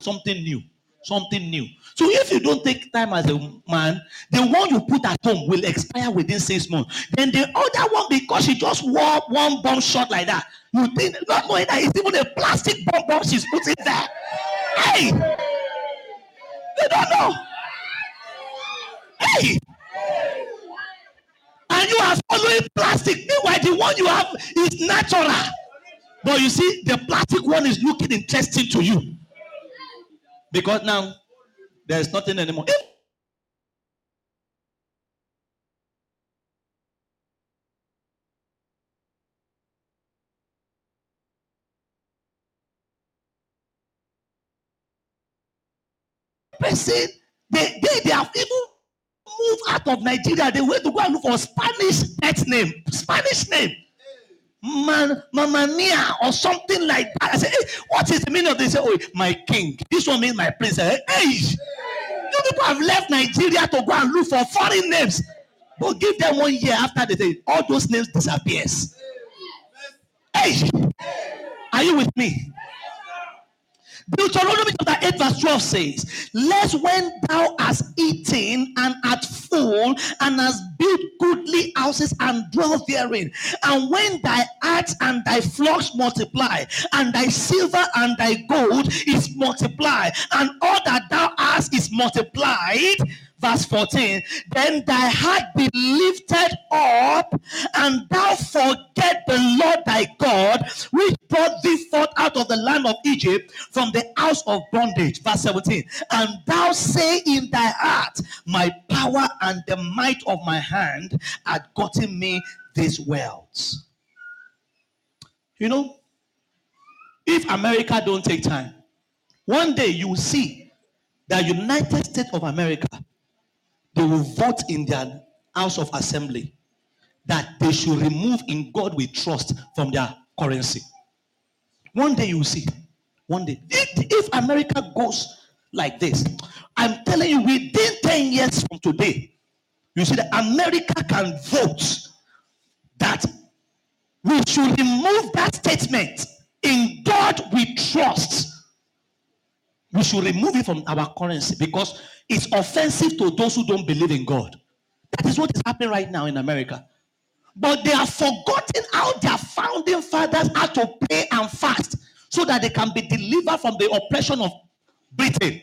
Something new. So if you don't take time as a man, the one you put at home will expire within 6 months. Then the other one, because she just wore one bomb shot like that, you think, not knowing that it's even a plastic bomb she's putting there. Hey! They don't know. Hey! And you are following plastic. Meanwhile, the one you have is natural. But you see, the plastic one is looking interesting to you. Because now, there is nothing anymore. Person, they have even moved out of Nigeria. They went to go and look for Spanish pet name, Spanish name, Mamma Mia or something like that. I said, hey, what is the meaning of this? They say, oh, my king. This one means my prince. I said, hey, you people have left Nigeria to go and look for foreign names. But give them 1 year after the day, all those names disappears. Hey, are you with me? Deuteronomy chapter 8 verse 12 says, lest when thou hast eaten and art full, and hast built goodly houses and dwell therein, and when thy herds and thy flocks multiply, and thy silver and thy gold is multiplied, and all that thou hast is multiplied, verse 14, then thy heart be lifted up, and thou forget the Lord thy God, which brought thee forth out of the land of Egypt from the house of bondage. Verse 17, and thou say in thy heart, my power and the might of my hand had gotten me this wealth. You know, if America don't take time, one day you will see the United States of America, they will vote in their House of Assembly that they should remove in God we trust from their currency. One day you will see. One day. If America goes like this, I'm telling you, within 10 years from today, you see that America can vote that we should remove that statement, in God we trust. We should remove it from our currency because it's offensive to those who don't believe in God. That is what is happening right now in America. But they have forgotten how their founding fathers had to pray and fast so that they can be delivered from the oppression of Britain.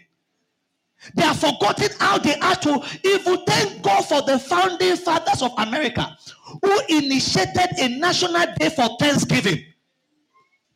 They have forgotten how they had to even thank God for the founding fathers of America who initiated a national day for Thanksgiving.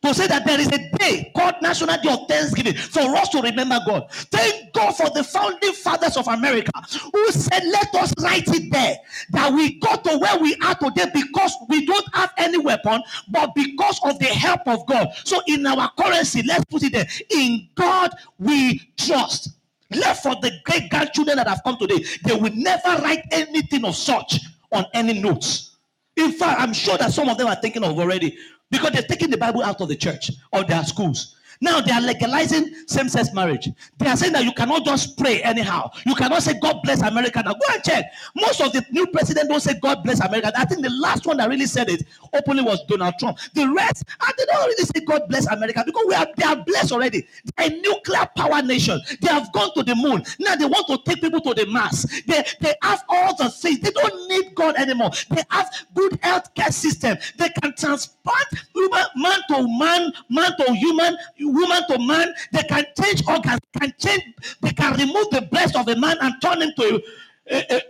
To say that there is a day called National Day of Thanksgiving for us to remember God. Thank God for the founding fathers of America who said, let us write it there, that we got to where we are today because we don't have any weapon, but because of the help of God. So in our currency, let's put it there. In God we trust. Left for the great-grandchildren that have come today, they will never write anything of such on any notes. In fact, I'm sure that some of them are thinking of already, because they're taking the Bible out of the church or their schools. Now they are legalizing same-sex marriage. They are saying that you cannot just pray anyhow. You cannot say, God bless America. Now go and check. Most of the new presidents don't say, God bless America. I think the last one that really said it openly was Donald Trump. The rest, they don't really say, God bless America, because they are blessed already. They are a nuclear power nation. They have gone to the moon. Now they want to take people to the Mars. They have all the things. They don't need God anymore. They have good health care system. They can transport man to man, man to human, woman to man. They can change organs, can change, they can remove the breast of a man and turn him to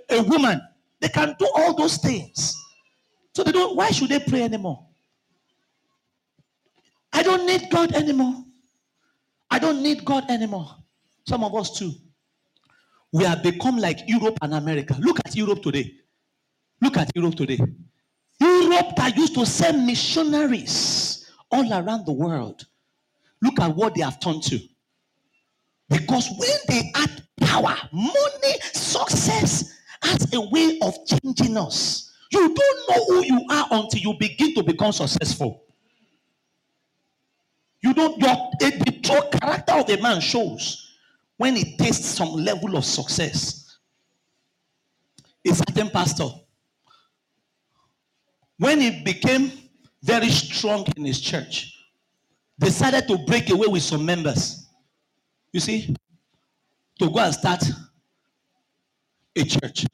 a woman. They can do all those things. So they don't, why should they pray anymore? I don't need God anymore. I don't need God anymore. Some of us too. We have become like Europe and America. Look at Europe today. Look at Europe today. Europe that used to send missionaries all around the world. Look at what they have turned to. Because when they had power, money, success as a way of changing us. You don't know who you are until you begin to become successful. You don't, the true character of a man shows when he tastes some level of success. A certain pastor, when he became very strong in his church, decided to break away with some members, you see, to go and start a church.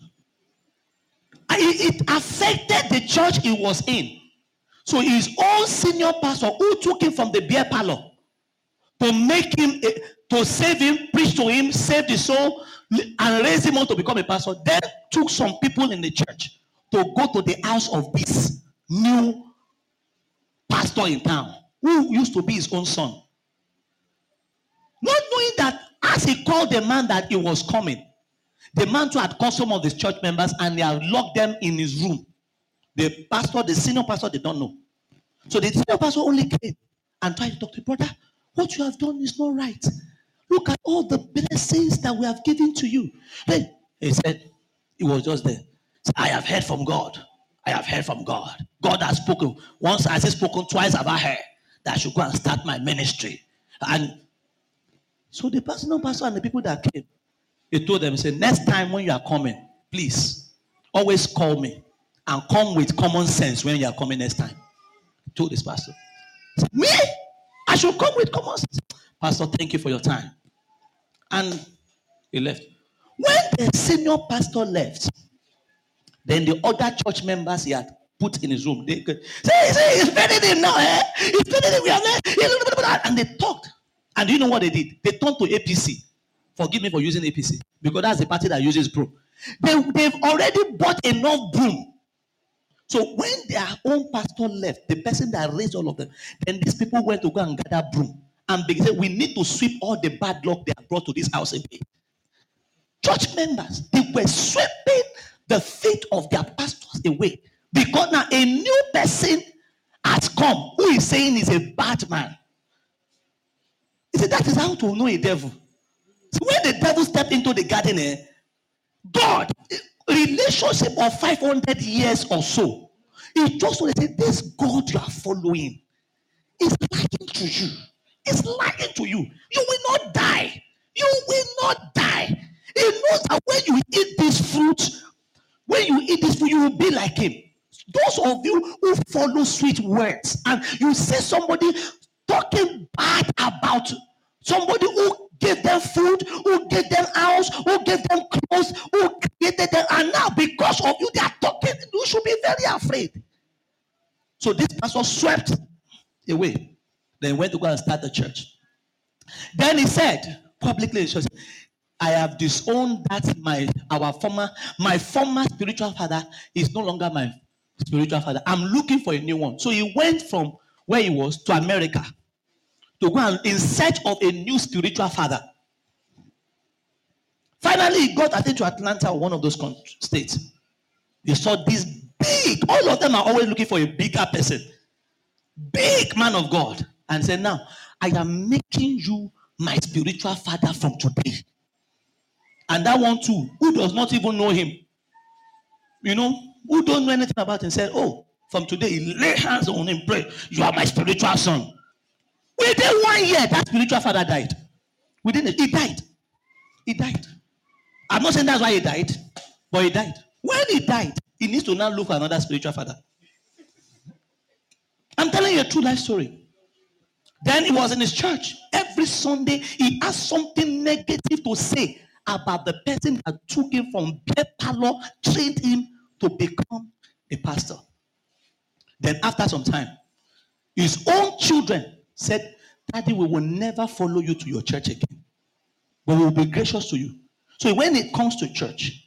It affected the church he was in. So his own senior pastor, who took him from the beer parlor to make him, to save him, preach to him, save the soul, and raise him up to become a pastor, then took some people in the church to go to the house of this new pastor in town, who used to be his own son, not knowing that As he called the man that he was coming, the man who had called some of his church members and they had locked them in his room. The pastor, the senior pastor, they don't know. So the senior pastor only came and tried to talk to the brother. What you have done is not right. Look at all the blessings that we have given to you. Then he said, he was just there. I have heard from God. I have heard from God. God has spoken. Once has he spoken, twice have I heard that I should go and start my ministry. And so the personal pastor and the people that came, he told them, he said, next time when you are coming, please, always call me and come with common sense when you are coming next time. He told this pastor. He said, me? I should come with common sense. Pastor, thank you for your time. And he left. When the senior pastor left, then the other church members he had put in his room, they could say, he's better than now, eh? He's better than we have left. And they talked. And do you know what they did? They turned to APC. Forgive me for using APC, because that's the party that uses broom. They've already bought enough broom. So when their own pastor left, the person that raised all of them, then these people went to go and gather broom. And they said, we need to sweep all the bad luck they have brought to this house away. Church members, they were sweeping the feet of their pastors away, because now a new person has come who is saying he's a bad man. He said, that is how to know a devil. So when the devil stepped into the garden, God, relationship of 500 years or so, he just wanted to say, this God you are following is lying to you. It's lying to you. You will not die. You will not die. He knows that when you eat this fruit, you will be like him. Those of you who follow sweet words and you see somebody talking bad about somebody who gave them food, who gave them house, who gave them clothes, who created them, and now because of you, they are talking. You should be very afraid. So this pastor swept away. Then went to go and start the church. Then he said publicly, he said, I have disowned that my former spiritual father is no longer my spiritual father. I'm looking for a new one. So he went from where he was to America to go and in search of a new spiritual father. Finally, he got, I think, to Atlanta, one of those states. He saw this big, all of them are always looking for a bigger person. Big man of God. And said, now, I am making you my spiritual father from today. And that one too, who does not even know him, who don't know anything about him, said, oh, from today, he lay hands on him, pray, you are my spiritual son. Within 1 year, that spiritual father died. He died. I'm not saying that's why he died, but he died. When he died, he needs to now look for another spiritual father. I'm telling you a true life story. Then he was in his church. Every Sunday, he had something negative to say about the person that took him from bed parlor, trained him to become a pastor. Then after some time, his own children said, Daddy, we will never follow you to your church again, but we will be gracious to you. So when it comes to church,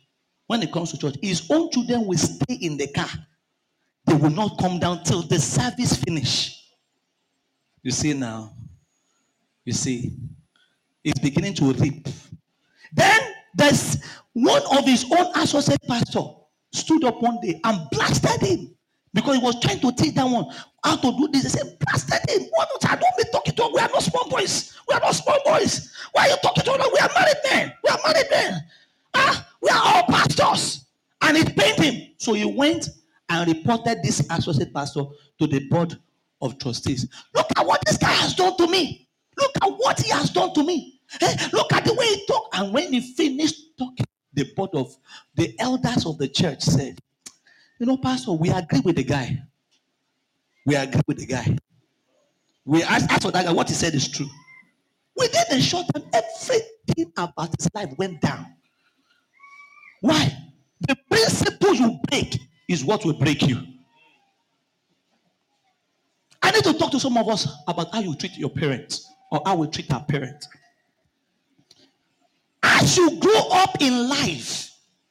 his own children will stay in the car. They will not come down till the service finish. You see, it's beginning to reap. Then there's one of his own associate pastor stood up one day and blasted him because he was trying to teach that one how to do this. He said, blasted him. Why don't be talking to us? We are not small boys. Why are you talking to us? We are married men. We are all pastors. And it pained him. So he went and reported this associate pastor to the board of trustees. Look at what this guy has done to me. Look at what he has done to me. Hey, look at the way he talked. And when he finished talking, the elders of the church said, Pastor, we agree with the guy. We asked for that guy. What he said is true. Within a short time, everything about his life went down. Why? The principle you break is what will break you. I need to talk to some of us about how you treat your parents or how we treat our parents. As you grow up in life,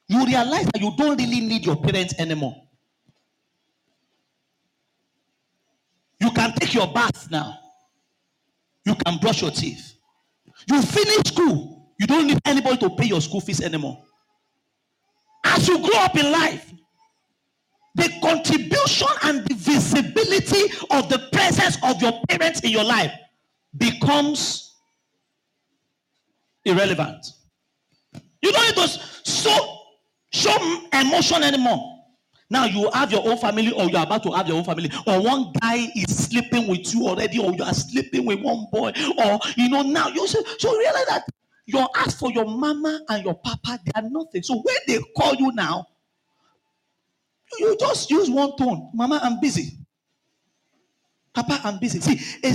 you realize that you don't really need your parents anymore. You can take your bath now. You can brush your teeth. You finish school. You don't need anybody to pay your school fees anymore. As you grow up in life, the contribution and the visibility of the presence of your parents in your life becomes irrelevant. You don't need to show emotion anymore. Now you have your own family, or you're about to have your own family, or one guy is sleeping with you already, or you are sleeping with one boy, or now you say, so realize that your ask for your mama and your papa, they are nothing. So when they call you now, you just use one tone. Mama, I'm busy. Papa, I'm busy. See, a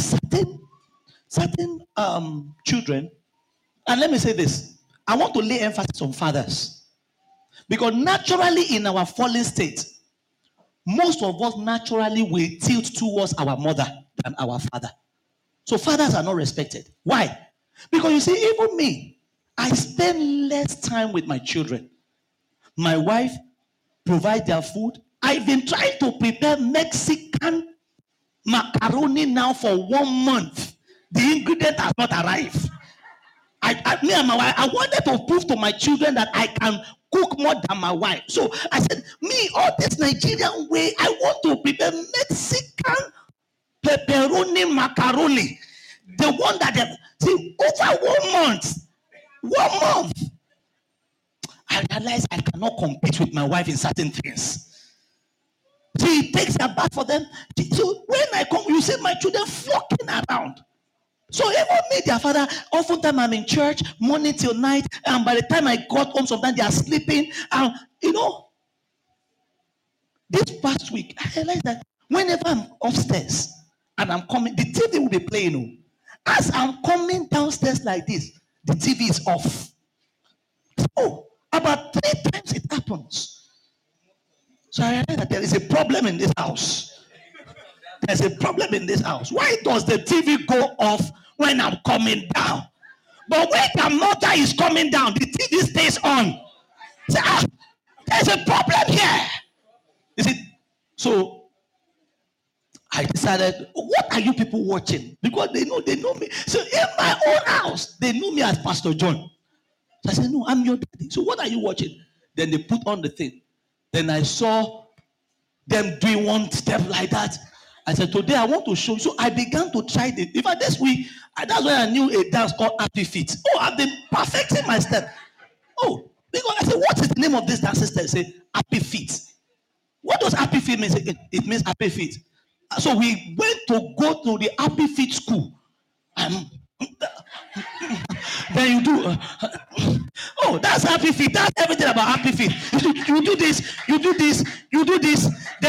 certain children, and let me say this, I want to lay emphasis on fathers. Because naturally, in our fallen state, most of us naturally will tilt towards our mother than our father. So fathers are not respected. Why? Because you see, even me, I spend less time with my children. My wife provides their food. I've been trying to prepare Mexican macaroni now for 1 month. The ingredient has not arrived. Me and my wife, I wanted to prove to my children that I can cook more than my wife. So I said, me, all this Nigerian way, I want to prepare Mexican pepperoni macaroni. The one that they see over 1 month. 1 month. I realized I cannot compete with my wife in certain things. She takes a bath for them. So when I come, you see my children flocking around. So even me, their father, oftentimes I'm in church morning till night, and by the time I got home, sometimes they are sleeping. And this past week, I realized that whenever I'm upstairs and I'm coming, the TV will be playing. As I'm coming downstairs like this, the TV is off. Oh, about 3 times it happens. So I realized that there is a problem in this house. There's a problem in this house. Why does the TV go off when I'm coming down? But when the mother is coming down, the TV stays on. Say, there's a problem here. You see, so I decided, what are you people watching? Because they know me. So in my own house, they knew me as Pastor John. So I said, no, I'm your daddy. So what are you watching? Then they put on the thing. Then I saw them doing one step like that. I said, today I want to show you. So I began to try it. In fact, this week, that's when I knew a dance called Happy Feet. Oh, I've been perfecting my step. Oh, because I said, what is the name of this dance system? I said, Happy Feet. What does Happy Feet mean? It means Happy Feet. So we went to go to the Happy Feet school. Then you do. Oh, that's Happy Feet. That's everything about Happy Feet. You do this. Then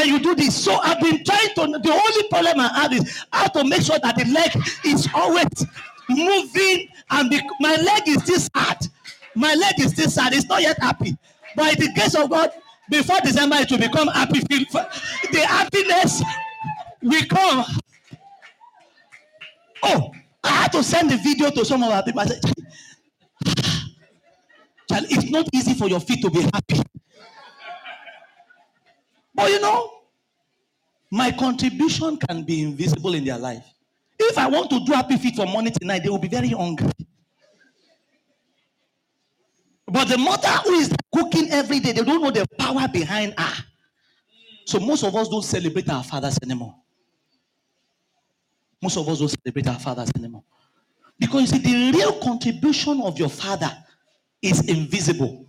you do this. So I've been trying to. The only problem I have is how to make sure that the leg is always moving, and my leg is still sad. It's not yet happy. By the grace of God, before December, it will become Happy Feet. The happiness will come. Oh. I had to send the video to some of our people. I said, child, it's not easy for your feet to be happy. But my contribution can be invisible in their life. If I want to do Happy Feet from morning to night, they will be very hungry. But the mother who is cooking every day, they don't know the power behind her. So most of us don't celebrate our fathers anymore. Most of us don't celebrate our fathers anymore. Because you see, the real contribution of your father is invisible.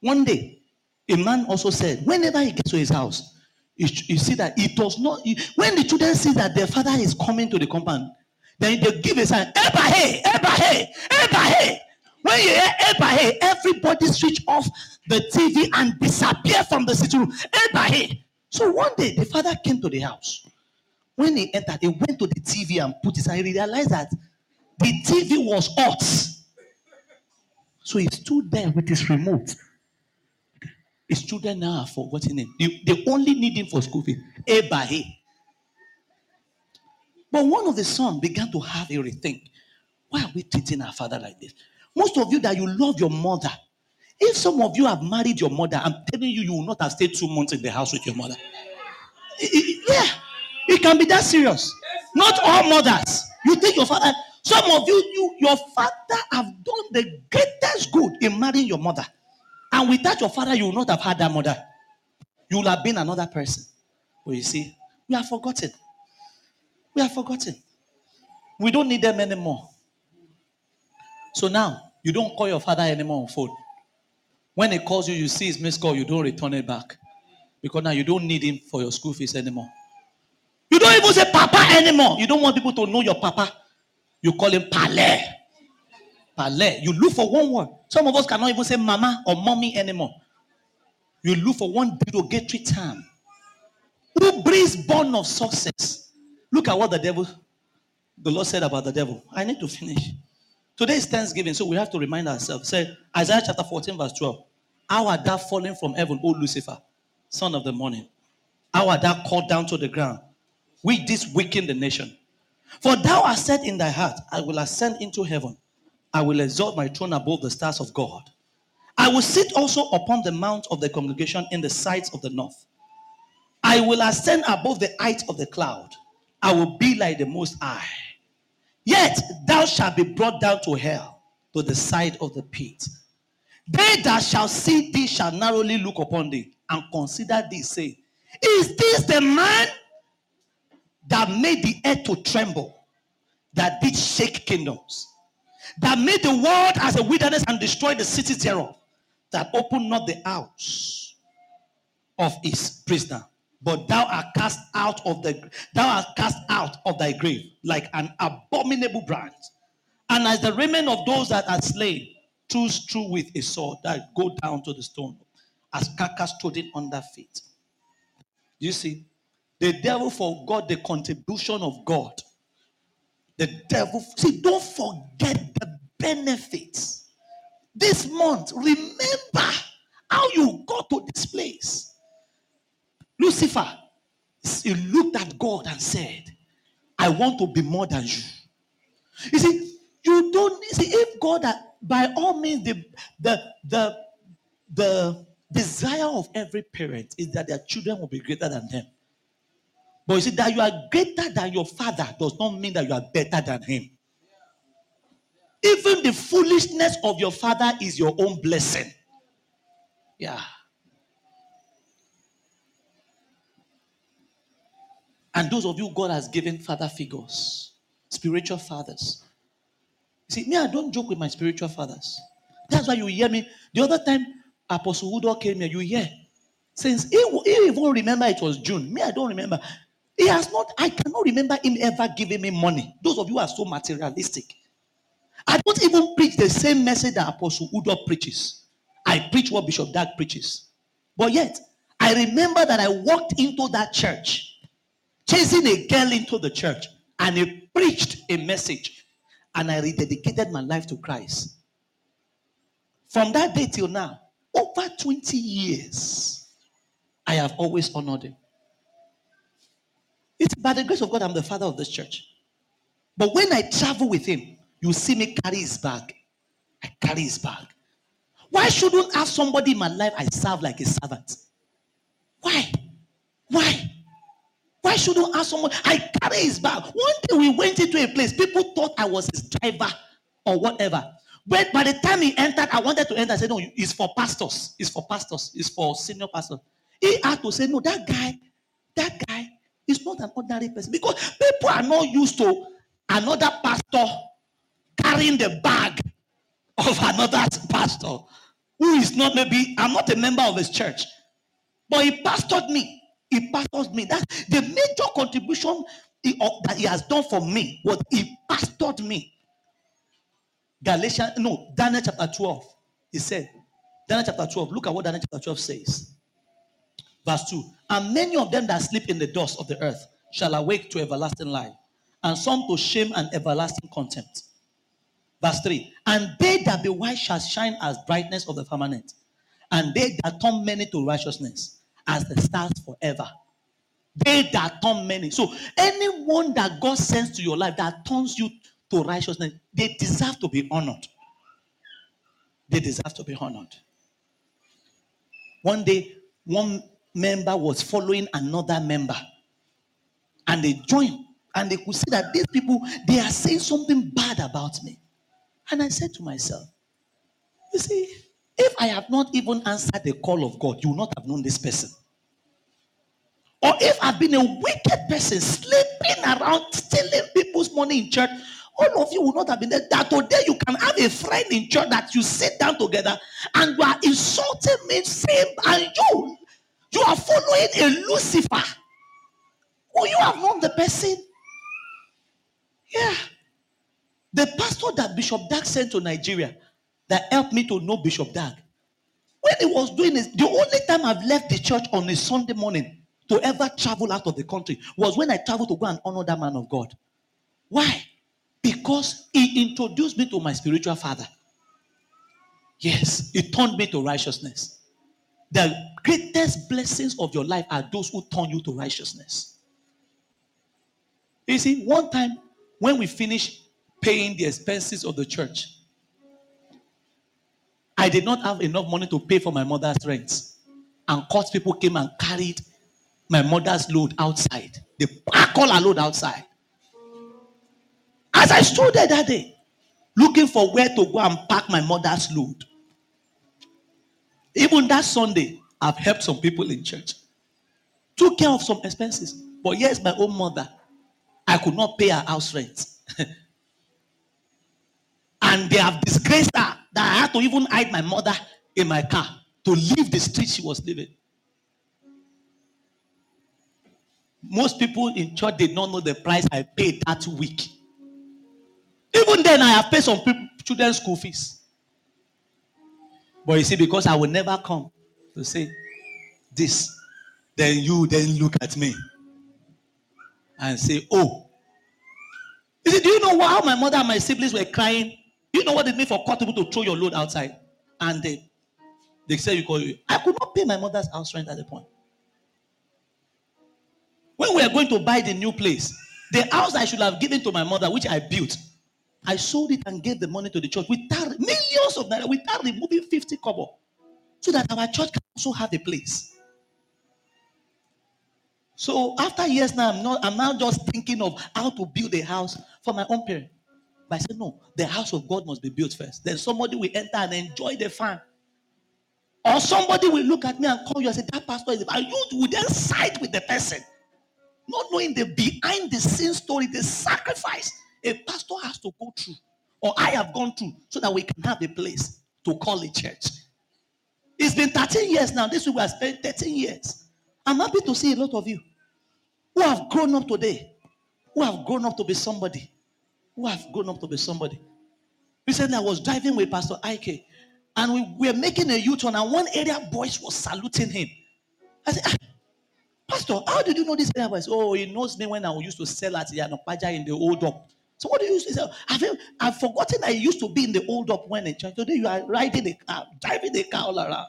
One day, a man also said, whenever he gets to his house, you see that it does not. When the children see that their father is coming to the compound, then they give a sign, Ebahe, Ebahe, Ebahe. When you hear Ebahe, everybody switch off the TV and disappear from the sitting room. Ebahe. So one day, the father came to the house. When he entered, he went to the TV and put his hand. He realized that the TV was hot. So he stood there with his remote. His children now have forgotten him. They only need him for school fee. But one of the sons began to have a rethink. Why are we treating our father like this? Most of you that you love your mother. If some of you have married your mother, I'm telling you, you will not have stayed 2 months in the house with your mother. It can be that serious. Not all mothers. You take your father. Some of you, your father have done the greatest good in marrying your mother. And without your father, you would not have had that mother. You would have been another person. But you see, we are forgotten. We are forgotten. We don't need them anymore. So now, you don't call your father anymore on phone. When he calls you, you see his missed call, you don't return it back. Because now you don't need him for your school fees anymore. You don't even say papa anymore. You don't want people to know your papa. You call him Pale. Pale. You look for one word. Some of us cannot even say mama or mommy anymore. You look for one derogatory term. Who breathes born of success? Look at what the Lord said about the devil. I need to finish. Today is Thanksgiving, so we have to remind ourselves. Say, Isaiah chapter 14, verse 12. How art thou fallen from heaven, O Lucifer, son of the morning? How art thou called down to the ground? We this weaken the nation. For thou hast said in thy heart, I will ascend into heaven. I will exalt my throne above the stars of God. I will sit also upon the mount of the congregation in the sides of the north. I will ascend above the height of the cloud. I will be like the Most High. Yet thou shalt be brought down to hell, to the side of the pit. They that shall see thee shall narrowly look upon thee, and consider thee, saying, Is this the man that made the earth to tremble, that did shake kingdoms, that made the world as a wilderness and destroyed the cities thereof, that opened not the house of his prisoner? But thou art cast out of thy grave like an abominable brand, and as the remnant of those that are slain, choose through with a sword that go down to the stone, as carcass trodden under feet. You see, the devil forgot the contribution of God. The devil, see, don't forget the benefits. This month, remember how you got to this place. Lucifer, he looked at God and said, I want to be more than you. You see, you don't see if God, by all means, the desire of every parent is that their children will be greater than them. But you see, that you are greater than your father does not mean that you are better than him. Even the foolishness of your father is your own blessing. Yeah. And those of you God has given father figures, spiritual fathers. See, me, I don't joke with my spiritual fathers. That's why you hear me. The other time Apostle Udo came here, you hear. Since he won't remember it was June. Me, I don't remember. I cannot remember him ever giving me money. Those of you are so materialistic. I don't even preach the same message that Apostle Udo preaches. I preach what Bishop Dag preaches. But yet, I remember that I walked into that church, chasing a girl into the church, and he preached a message, and I rededicated my life to Christ. From that day till now, over 20 years, I have always honored him. It's by the grace of God I'm the father of this church. But when I travel with him, you see me carry his bag. I carry his bag. Why shouldn't I have somebody in my life I serve like a servant? Why? Why shouldn't I ask someone? I carry his bag. One day we went into a place. People thought I was his driver or whatever. But by the time he entered, I wanted to enter. I said, no, it's for pastors. It's for pastors. It's for senior pastors. He had to say, no, that guy is not an ordinary person. Because people are not used to another pastor carrying the bag of another pastor who is not maybe, I'm not a member of his church. But he pastored me. He pastored me. That the major contribution that he has done for me was he pastored me. Daniel chapter 12. He said, Daniel chapter 12. Look at what Daniel chapter 12 says. Verse 2. And many of them that sleep in the dust of the earth shall awake to everlasting life, and some to shame and everlasting contempt. Verse 3. And they that be wise shall shine as brightness of the firmament, and they that turn many to righteousness, as the stars forever. They that turn many. So anyone that God sends to your life that turns you to righteousness, they deserve to be honored. They deserve to be honored. One day, one member was following another member, and they joined. And they could see that these people, they are saying something bad about me. And I said to myself, you see, if I have not even answered the call of God, you will not have known this person. Or if I've been a wicked person, sleeping around, stealing people's money in church, all of you will not have been there. That today you can have a friend in church that you sit down together and you are insulting me, saying, and you are following a Lucifer. Oh, you have known the person. Yeah. The pastor that Bishop Dag sent to Nigeria that helped me to know Bishop Dag. When he was doing this, the only time I've left the church on a Sunday morning to ever travel out of the country was when I traveled to go and honor that man of God. Why? Because he introduced me to my spiritual father. Yes, he turned me to righteousness. The greatest blessings of your life are those who turn you to righteousness. You see, one time when we finished paying the expenses of the church, I did not have enough money to pay for my mother's rent. And court people came and carried my mother's load outside. They packed all her load outside. As I stood there that day, looking for where to go and pack my mother's load. Even that Sunday, I've helped some people in church. Took care of some expenses. But yes, my own mother, I could not pay her house rent. And they have disgraced her that I had to even hide my mother in my car to leave the street she was living. Most people in church did not know the price I paid that week. Even then, I have paid some children's school fees. But you see, because I will never come to say this, then you then look at me and say, oh. You see, do you know how my mother and my siblings were crying? You know what it means for court people to throw your load outside? And they say you call you. I could not pay my mother's house rent at the point. When we are going to buy the new place, the house I should have given to my mother, which I built, I sold it and gave the money to the church without millions of naira, without removing 50 kobo, so that our church can also have a place. So after years now, I'm now just thinking of how to build a house for my own parents. But I said, no, the house of God must be built first. Then somebody will enter and enjoy the fun. Or somebody will look at me and call you and say, that pastor is... And you will then side with the person. Not knowing the behind-the-scenes story, the sacrifice a pastor has to go through, or I have gone through, so that we can have a place to call a church. It's been 13 years now. This week we have spent 13 years. I'm happy to see a lot of you who have grown up today, who have grown up to be somebody, who have grown up to be somebody. Recently, I was driving with Pastor Ike, and we were making a U-turn, and one area boys was saluting him. I said, Pastor, how did you know this area boys? Oh, he knows me when I used to sell at Yanopaja in the old dump. So what do you say? I've forgotten I used to be in the old up when in church. Today you are riding a car, driving a car all around.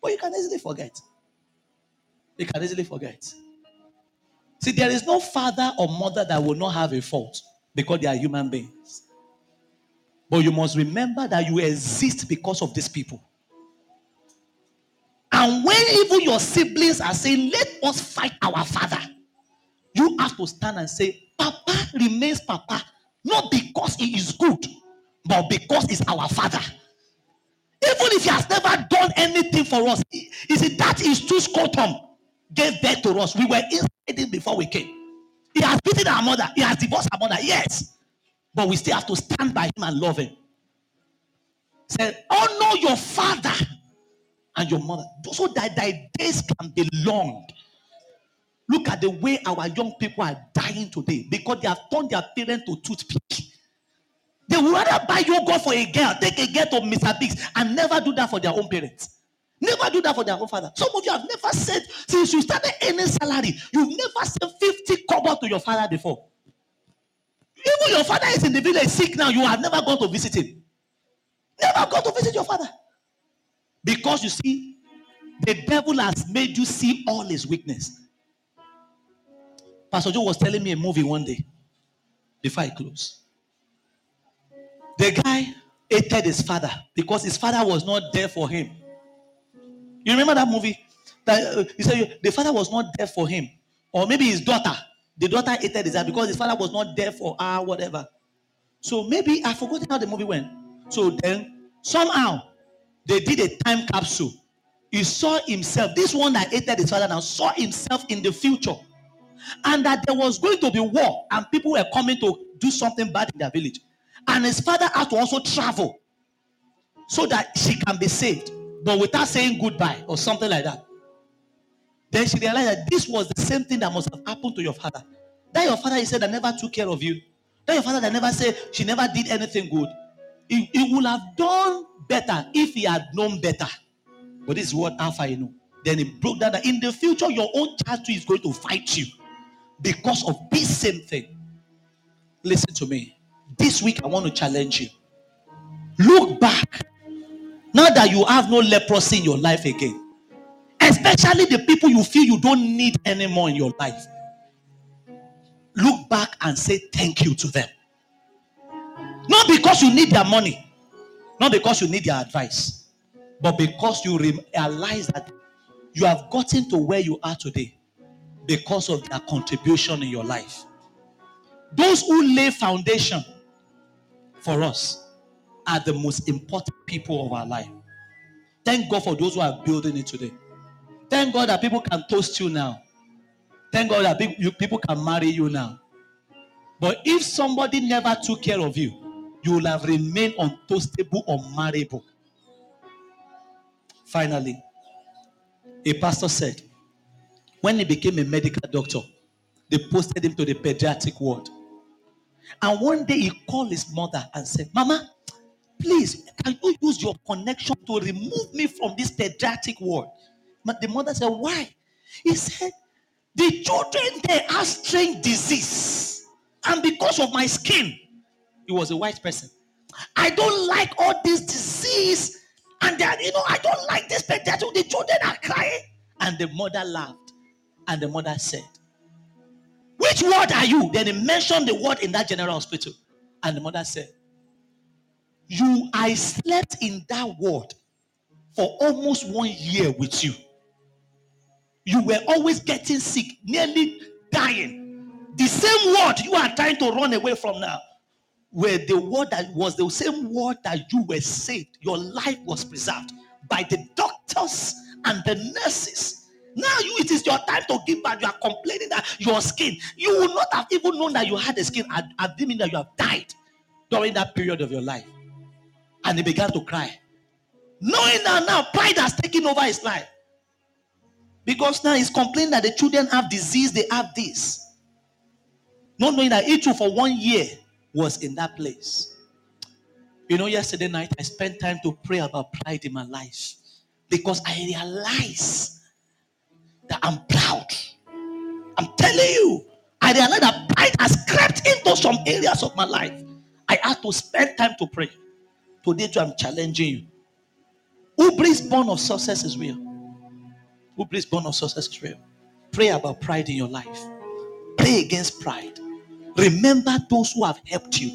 But you can easily forget. You can easily forget. See, there is no father or mother that will not have a fault because they are human beings. But you must remember that you exist because of these people. And when even your siblings are saying, let us fight our father, you have to stand and say, Papa remains Papa. Not because he is good, but because he's our father. Even if he has never done anything for us, you see, that is too scotum. Gave birth to us. We were inside him before we came. He has beaten our mother. He has divorced our mother. Yes. But we still have to stand by him and love him. Say, honor your father and your mother, so that thy days can be long. Look at the way our young people are dying today because they have turned their parents to toothpick. They would rather buy yogurt for a girl, take a girl to Mr. Biggs, and never do that for their own parents. Never do that for their own father. Some of you have never said, since you started earning salary, you've never sent 50 kobo to your father before. Even your father is in the village sick now, you have never gone to visit him. Never gone to visit your father. Because you see, the devil has made you see all his weakness. Pastor Joe was telling me a movie one day before I close. The guy hated his father because his father was not there for him. You remember that movie? That he said the father was not there for him, or maybe his daughter. The daughter hated his dad because his father was not there for her, whatever. So maybe I forgot how the movie went. So then somehow they did a time capsule. He saw himself, this one that hated his father now, saw himself in the future. And that there was going to be war and people were coming to do something bad in their village. And his father had to also travel so that she can be saved, but without saying goodbye or something like that. Then she realized that this was the same thing that must have happened to your father. That your father, he said, that never took care of you. That your father, that never said, she never did anything good. He would have done better if he had known better. But this is what how far you know. Then he broke down that in the future, your own child is going to fight you because of this same thing. Listen to me. This week, I want to challenge you. Look back. Now that you have no leprosy in your life again. Especially the people you feel you don't need anymore in your life. Look back and say thank you to them. Not because you need their money. Not because you need their advice. But because you realize that you have gotten to where you are today because of their contribution in your life. Those who lay foundation for us are the most important people of our life. Thank God for those who are building it today. Thank God that people can toast you now. Thank God that people can marry you now. But if somebody never took care of you, you will have remained untoastable or marriable. Finally, a pastor said, when he became a medical doctor, they posted him to the pediatric ward. And one day he called his mother and said, Mama, please, can you use your connection to remove me from this pediatric ward? But the mother said, why? He said, the children there have strange disease. And because of my skin, he was a white person, I don't like all this disease. And then, I don't like this pediatric. The children are crying. And the mother laughed. And the mother said, which ward are you? Then he mentioned the word in that general hospital. And the mother said, I slept in that ward for almost 1 year with you. You were always getting sick, nearly dying. The same ward you are trying to run away from now, where the word that was the same word that you were saved, your life was preserved by the doctors and the nurses. Now it is your time to give back. You are complaining that your skin, you would not have even known that you had a skin, assuming that you have died during that period of your life. And he began to cry, knowing that now pride has taken over his life, because now he's complaining that the children have disease, they have this, not knowing that it too for 1 year was in that place. Yesterday night I spent time to pray about pride in my life, because I realized that I'm proud. I'm telling you, I realized that pride has crept into some areas of my life. I had to spend time to pray. Today too, I'm challenging you. Who brings born of success is real. Who brings born of success is real. Pray about pride in your life. Pray against pride. Remember those who have helped you.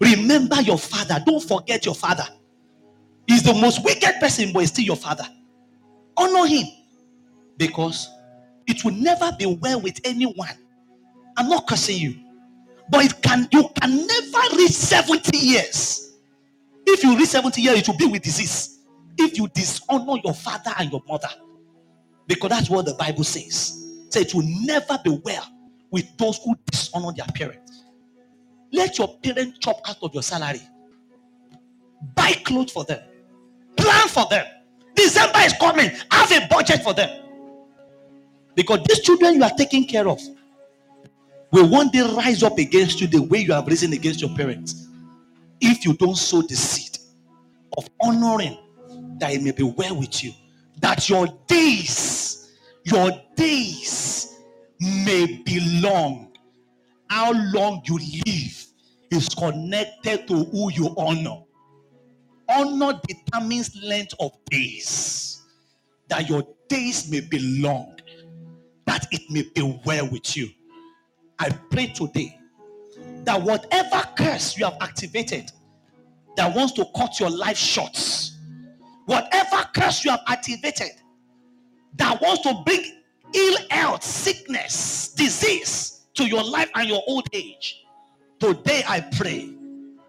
Remember your father. Don't forget your father. He's the most wicked person, but he's still your father. Honor him, because it will never be well with anyone. I'm not cursing you, but you can never reach 70 years. If you reach 70 years, it will be with disease. If you dishonor your father and your mother, because that's what the Bible says. So it will never be well with those who dishonor their parents. Let your parents chop out of your salary. Buy clothes for them. Plan for them. December is coming. Have a budget for them. Because these children you are taking care of will one day rise up against you the way you have risen against your parents, if you don't sow the seed of honoring, that it may be well with you, that your days may be long. How long you live is connected to who you honor. Honor determines length of days. That your days may be long, that it may be well with you. I pray today that whatever curse you have activated that wants to cut your life short, whatever curse you have activated that wants to bring ill health, sickness, disease to your life and your old age, today I pray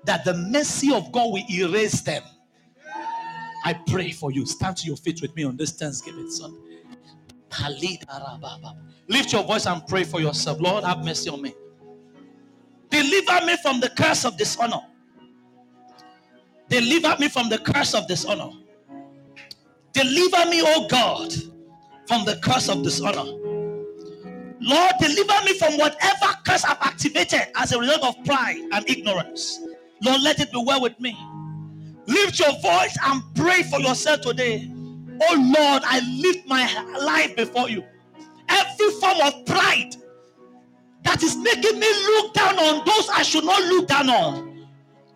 that the mercy of God will erase them. I pray for you. Stand to your feet with me on this Thanksgiving Sunday. Lift your voice and pray for yourself. Lord, have mercy on me. Deliver me from the curse of dishonor. Deliver me from the curse of dishonor. Deliver me, oh God, from the curse of dishonor. Lord, deliver me from whatever curse I've activated as a result of pride and ignorance. Lord, let it be well with me. Lift your voice and pray for yourself today. Oh Lord, I lift my life before you. Every form of pride that is making me look down on those I should not look down on.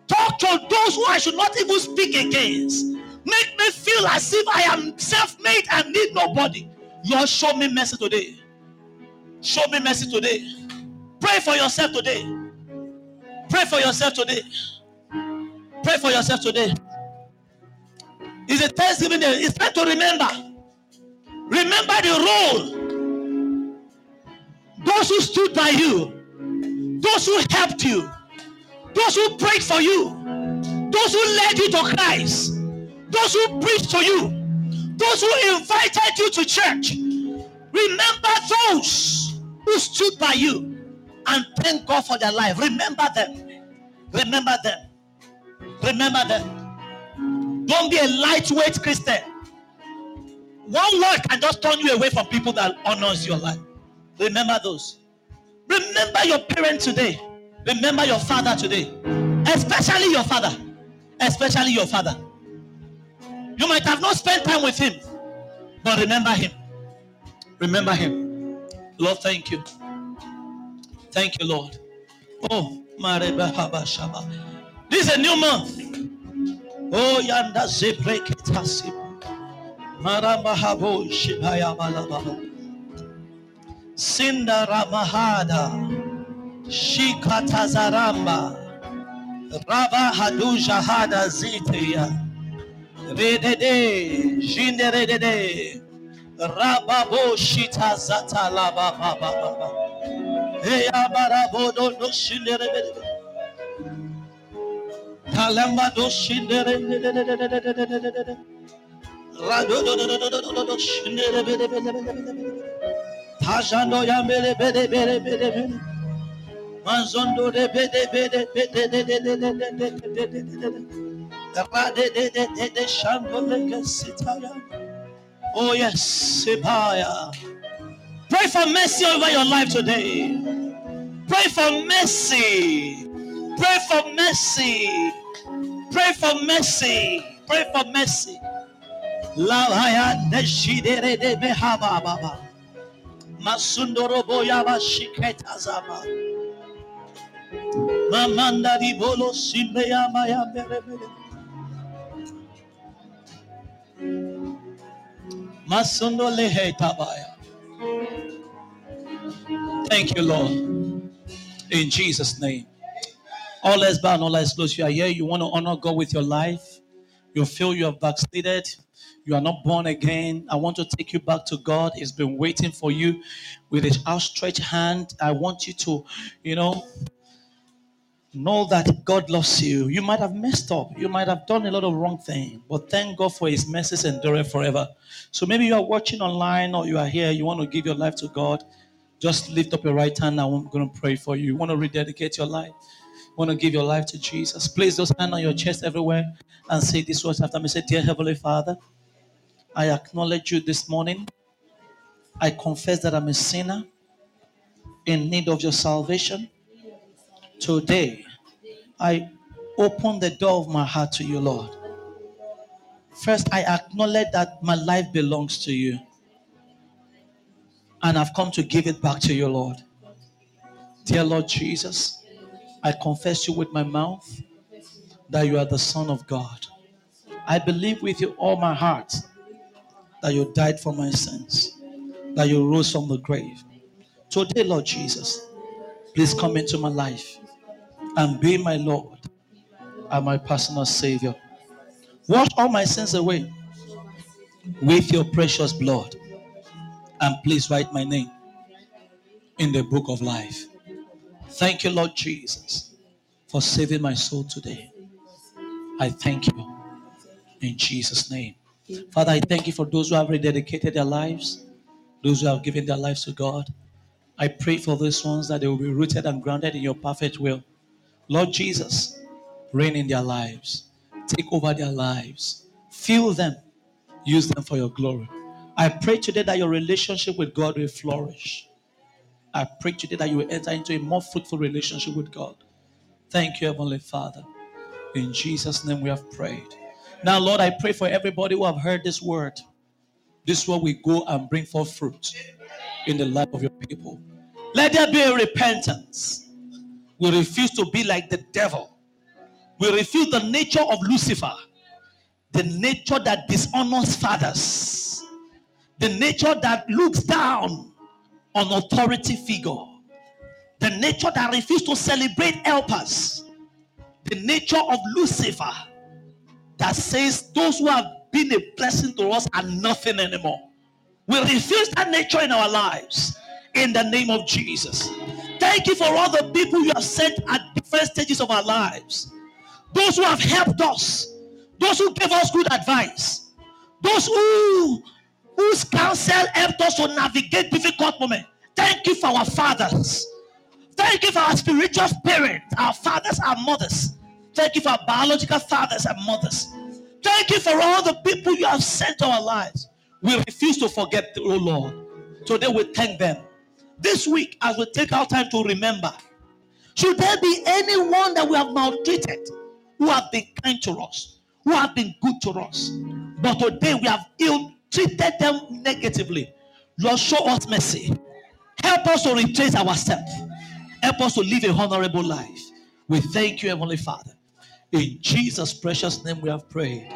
Talk to those who I should not even speak against. Make me feel as if I am self-made and need nobody. Lord, show me mercy today. Show me mercy today. Pray for yourself today. Pray for yourself today. Pray for yourself today. It's a Thanksgiving day. It's time to remember. Remember the role. Those who stood by you. Those who helped you. Those who prayed for you. Those who led you to Christ. Those who preached to you. Those who invited you to church. Remember those who stood by you and thank God for their life. Remember them. Remember them. Remember them. Don't be a lightweight Christian. One word can just turn you away from people that honors your life. Remember those. Remember your parents today. Remember your father today. Especially your father. Especially your father. You might have not spent time with him, but remember him. Remember him. Lord, thank you. Thank you, Lord. Oh, Mareba Haba Shaba. This is a new month. Oh, Yanda Zebrek Tasib. Maramba Habo Shibaya Malaba. Sinda Ramahada. Shikatazaramba. Rabba Hadu Jahada Zitria. Redede. Jinde Redede. Rababo Shita Zata Laba Baba. Hey, Abarabo don't shinde Redede. Kalamba do shindere rado do shindere tajando yambele bede manzondo bede rade shando kesitaya. Oh yes, Sibaya. Pray for mercy over your life today. Pray for mercy. Pray for mercy. Pray for mercy. Pray for mercy. Thank you, Lord. In Jesus' name. All eyes bow and all eyes closed. You are here. You want to honor God with your life. You feel you have backslided. You are not born again. I want to take you back to God. He's been waiting for you with his outstretched hand. I want you to, know that God loves you. You might have messed up. You might have done a lot of wrong things. But thank God for his mercies enduring forever. So maybe you are watching online or you are here. You want to give your life to God. Just lift up your right hand. I'm going to pray for you. You want to rededicate your life. Want to give your life to Jesus, place those hands on your chest everywhere and say this words after me. Say, dear Heavenly Father, I acknowledge you this morning. I confess that I'm a sinner in need of your salvation. Today, I open the door of my heart to you, Lord. First, I acknowledge that my life belongs to you. And I've come to give it back to you, Lord. Dear Lord Jesus, I confess you with my mouth that you are the Son of God. I believe with you all my heart that you died for my sins, that you rose from the grave. Today, Lord Jesus, please come into my life and be my Lord and my personal Savior. Wash all my sins away with your precious blood. And please write my name in the book of life. Thank you, Lord Jesus, for saving my soul today. I thank you in Jesus' name. Father, I thank you for those who have rededicated their lives, those who have given their lives to God. I pray for these ones that they will be rooted and grounded in your perfect will. Lord Jesus, reign in their lives. Take over their lives. Fill them. Use them for your glory. I pray today that your relationship with God will flourish. I pray today that you will enter into a more fruitful relationship with God. Thank you, Heavenly Father. In Jesus' name we have prayed. Now, Lord, I pray for everybody who have heard this word. This word will go and bring forth fruit in the life of your people. Let there be a repentance. We refuse to be like the devil. We refuse the nature of Lucifer, the nature that dishonors fathers, the nature that looks down on authority figure, the nature that refuses to celebrate helpers, the nature of Lucifer that says those who have been a blessing to us are nothing anymore. We refuse that nature in our lives in the name of Jesus. Thank you for all the people you have sent at different stages of our lives, those who have helped us, those who gave us good advice, those whose counsel helped us to navigate difficult moments. Thank you for our fathers. Thank you for our spiritual parents, our fathers and mothers. Thank you for our biological fathers and mothers. Thank you for all the people you have sent to our lives. We refuse to forget, oh Lord. Today we thank them. This week, as we take our time to remember, should there be anyone that we have maltreated, who have been kind to us, who have been good to us, but today we have ill-treated them negatively, Lord, show us mercy. Help us to retrace our steps. Help us to live a honorable life. We thank you, Heavenly Father. In Jesus' precious name we have prayed.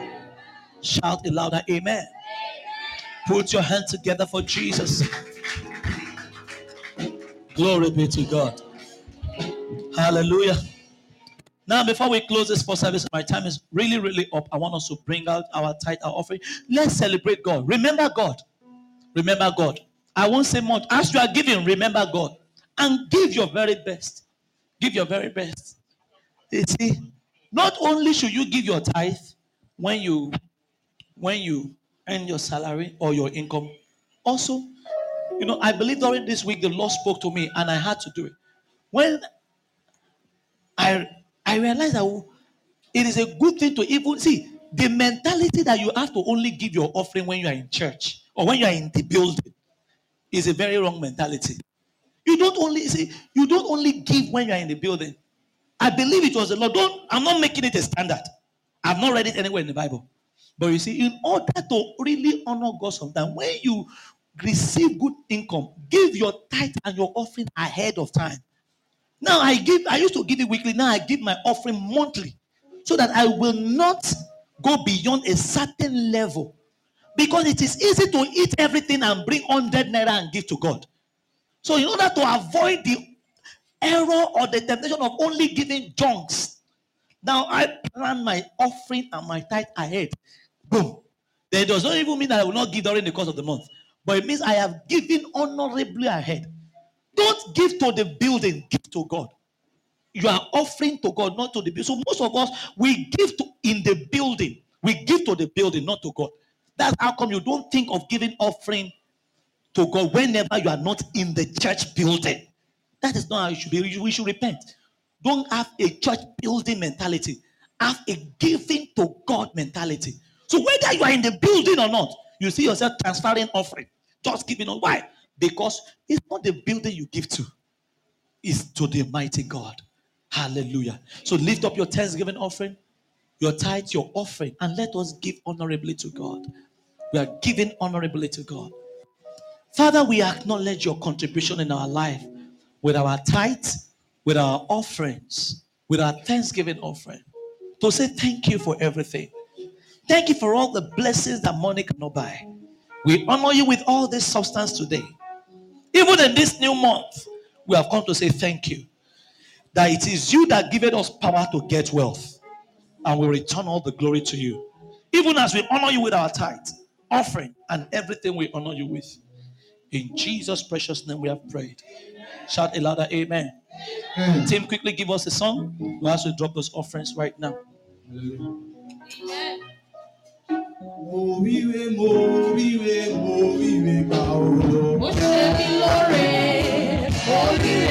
Shout it louder, amen. Put your hands together for Jesus. Glory be to God. Hallelujah. Now, before we close this for service, my time is really, really up. I want us to bring out our tithe, our offering. Let's celebrate God. Remember God. Remember God. I won't say much. As you are giving, remember God. And give your very best. Give your very best. You see, not only should you give your tithe when you earn your salary or your income, also, you know, I believe during this week the Lord spoke to me and I had to do it. When I realized that it is a good thing to even see the mentality that you have to only give your offering when you are in church or when you are in the building is a very wrong mentality. You don't only give when you are in the building. I believe it was the Lord. I'm not making it a standard. I've not read it anywhere in the Bible. But you see, in order to really honor God sometimes, when you receive good income, give your tithe and your offering ahead of time. Now I used to give it weekly. Now I give my offering monthly so that I will not go beyond a certain level. Because it is easy to eat everything and bring 100 naira and give to God. So in order to avoid the error or the temptation of only giving junks, now I plan my offering and my tithe ahead. Boom. Then it does not even mean that I will not give during the course of the month. But it means I have given honorably ahead. Don't give to the building, give to God. You are offering to God, not to the building. So most of us, we give to in the building. We give to the building, not to God. That's how come you don't think of giving offering to God whenever you are not in the church building. That is not how you should be. We should repent. Don't have a church building mentality. Have a giving to God mentality. So whether you are in the building or not, you see yourself transferring offering. Just giving on. Why? Because it's not the building you give to. It's to the mighty God. Hallelujah. So lift up your thanksgiving offering, your tithe, your offering, and let us give honorably to God. We are giving honorably to God. Father, we acknowledge your contribution in our life with our tithe, with our offerings, with our thanksgiving offering, to say thank you for everything. Thank you for all the blessings that money cannot buy. We honor you with all this substance today. Even in this new month, we have come to say thank you. That it is you that giveth us power to get wealth. And we return all the glory to you. Even as we honor you with our tithe, offering, and everything we honor you with. In Jesus' precious name we have prayed. Shout a louder amen. Amen. Team, quickly give us a song. We have to drop those offerings right now. Amen.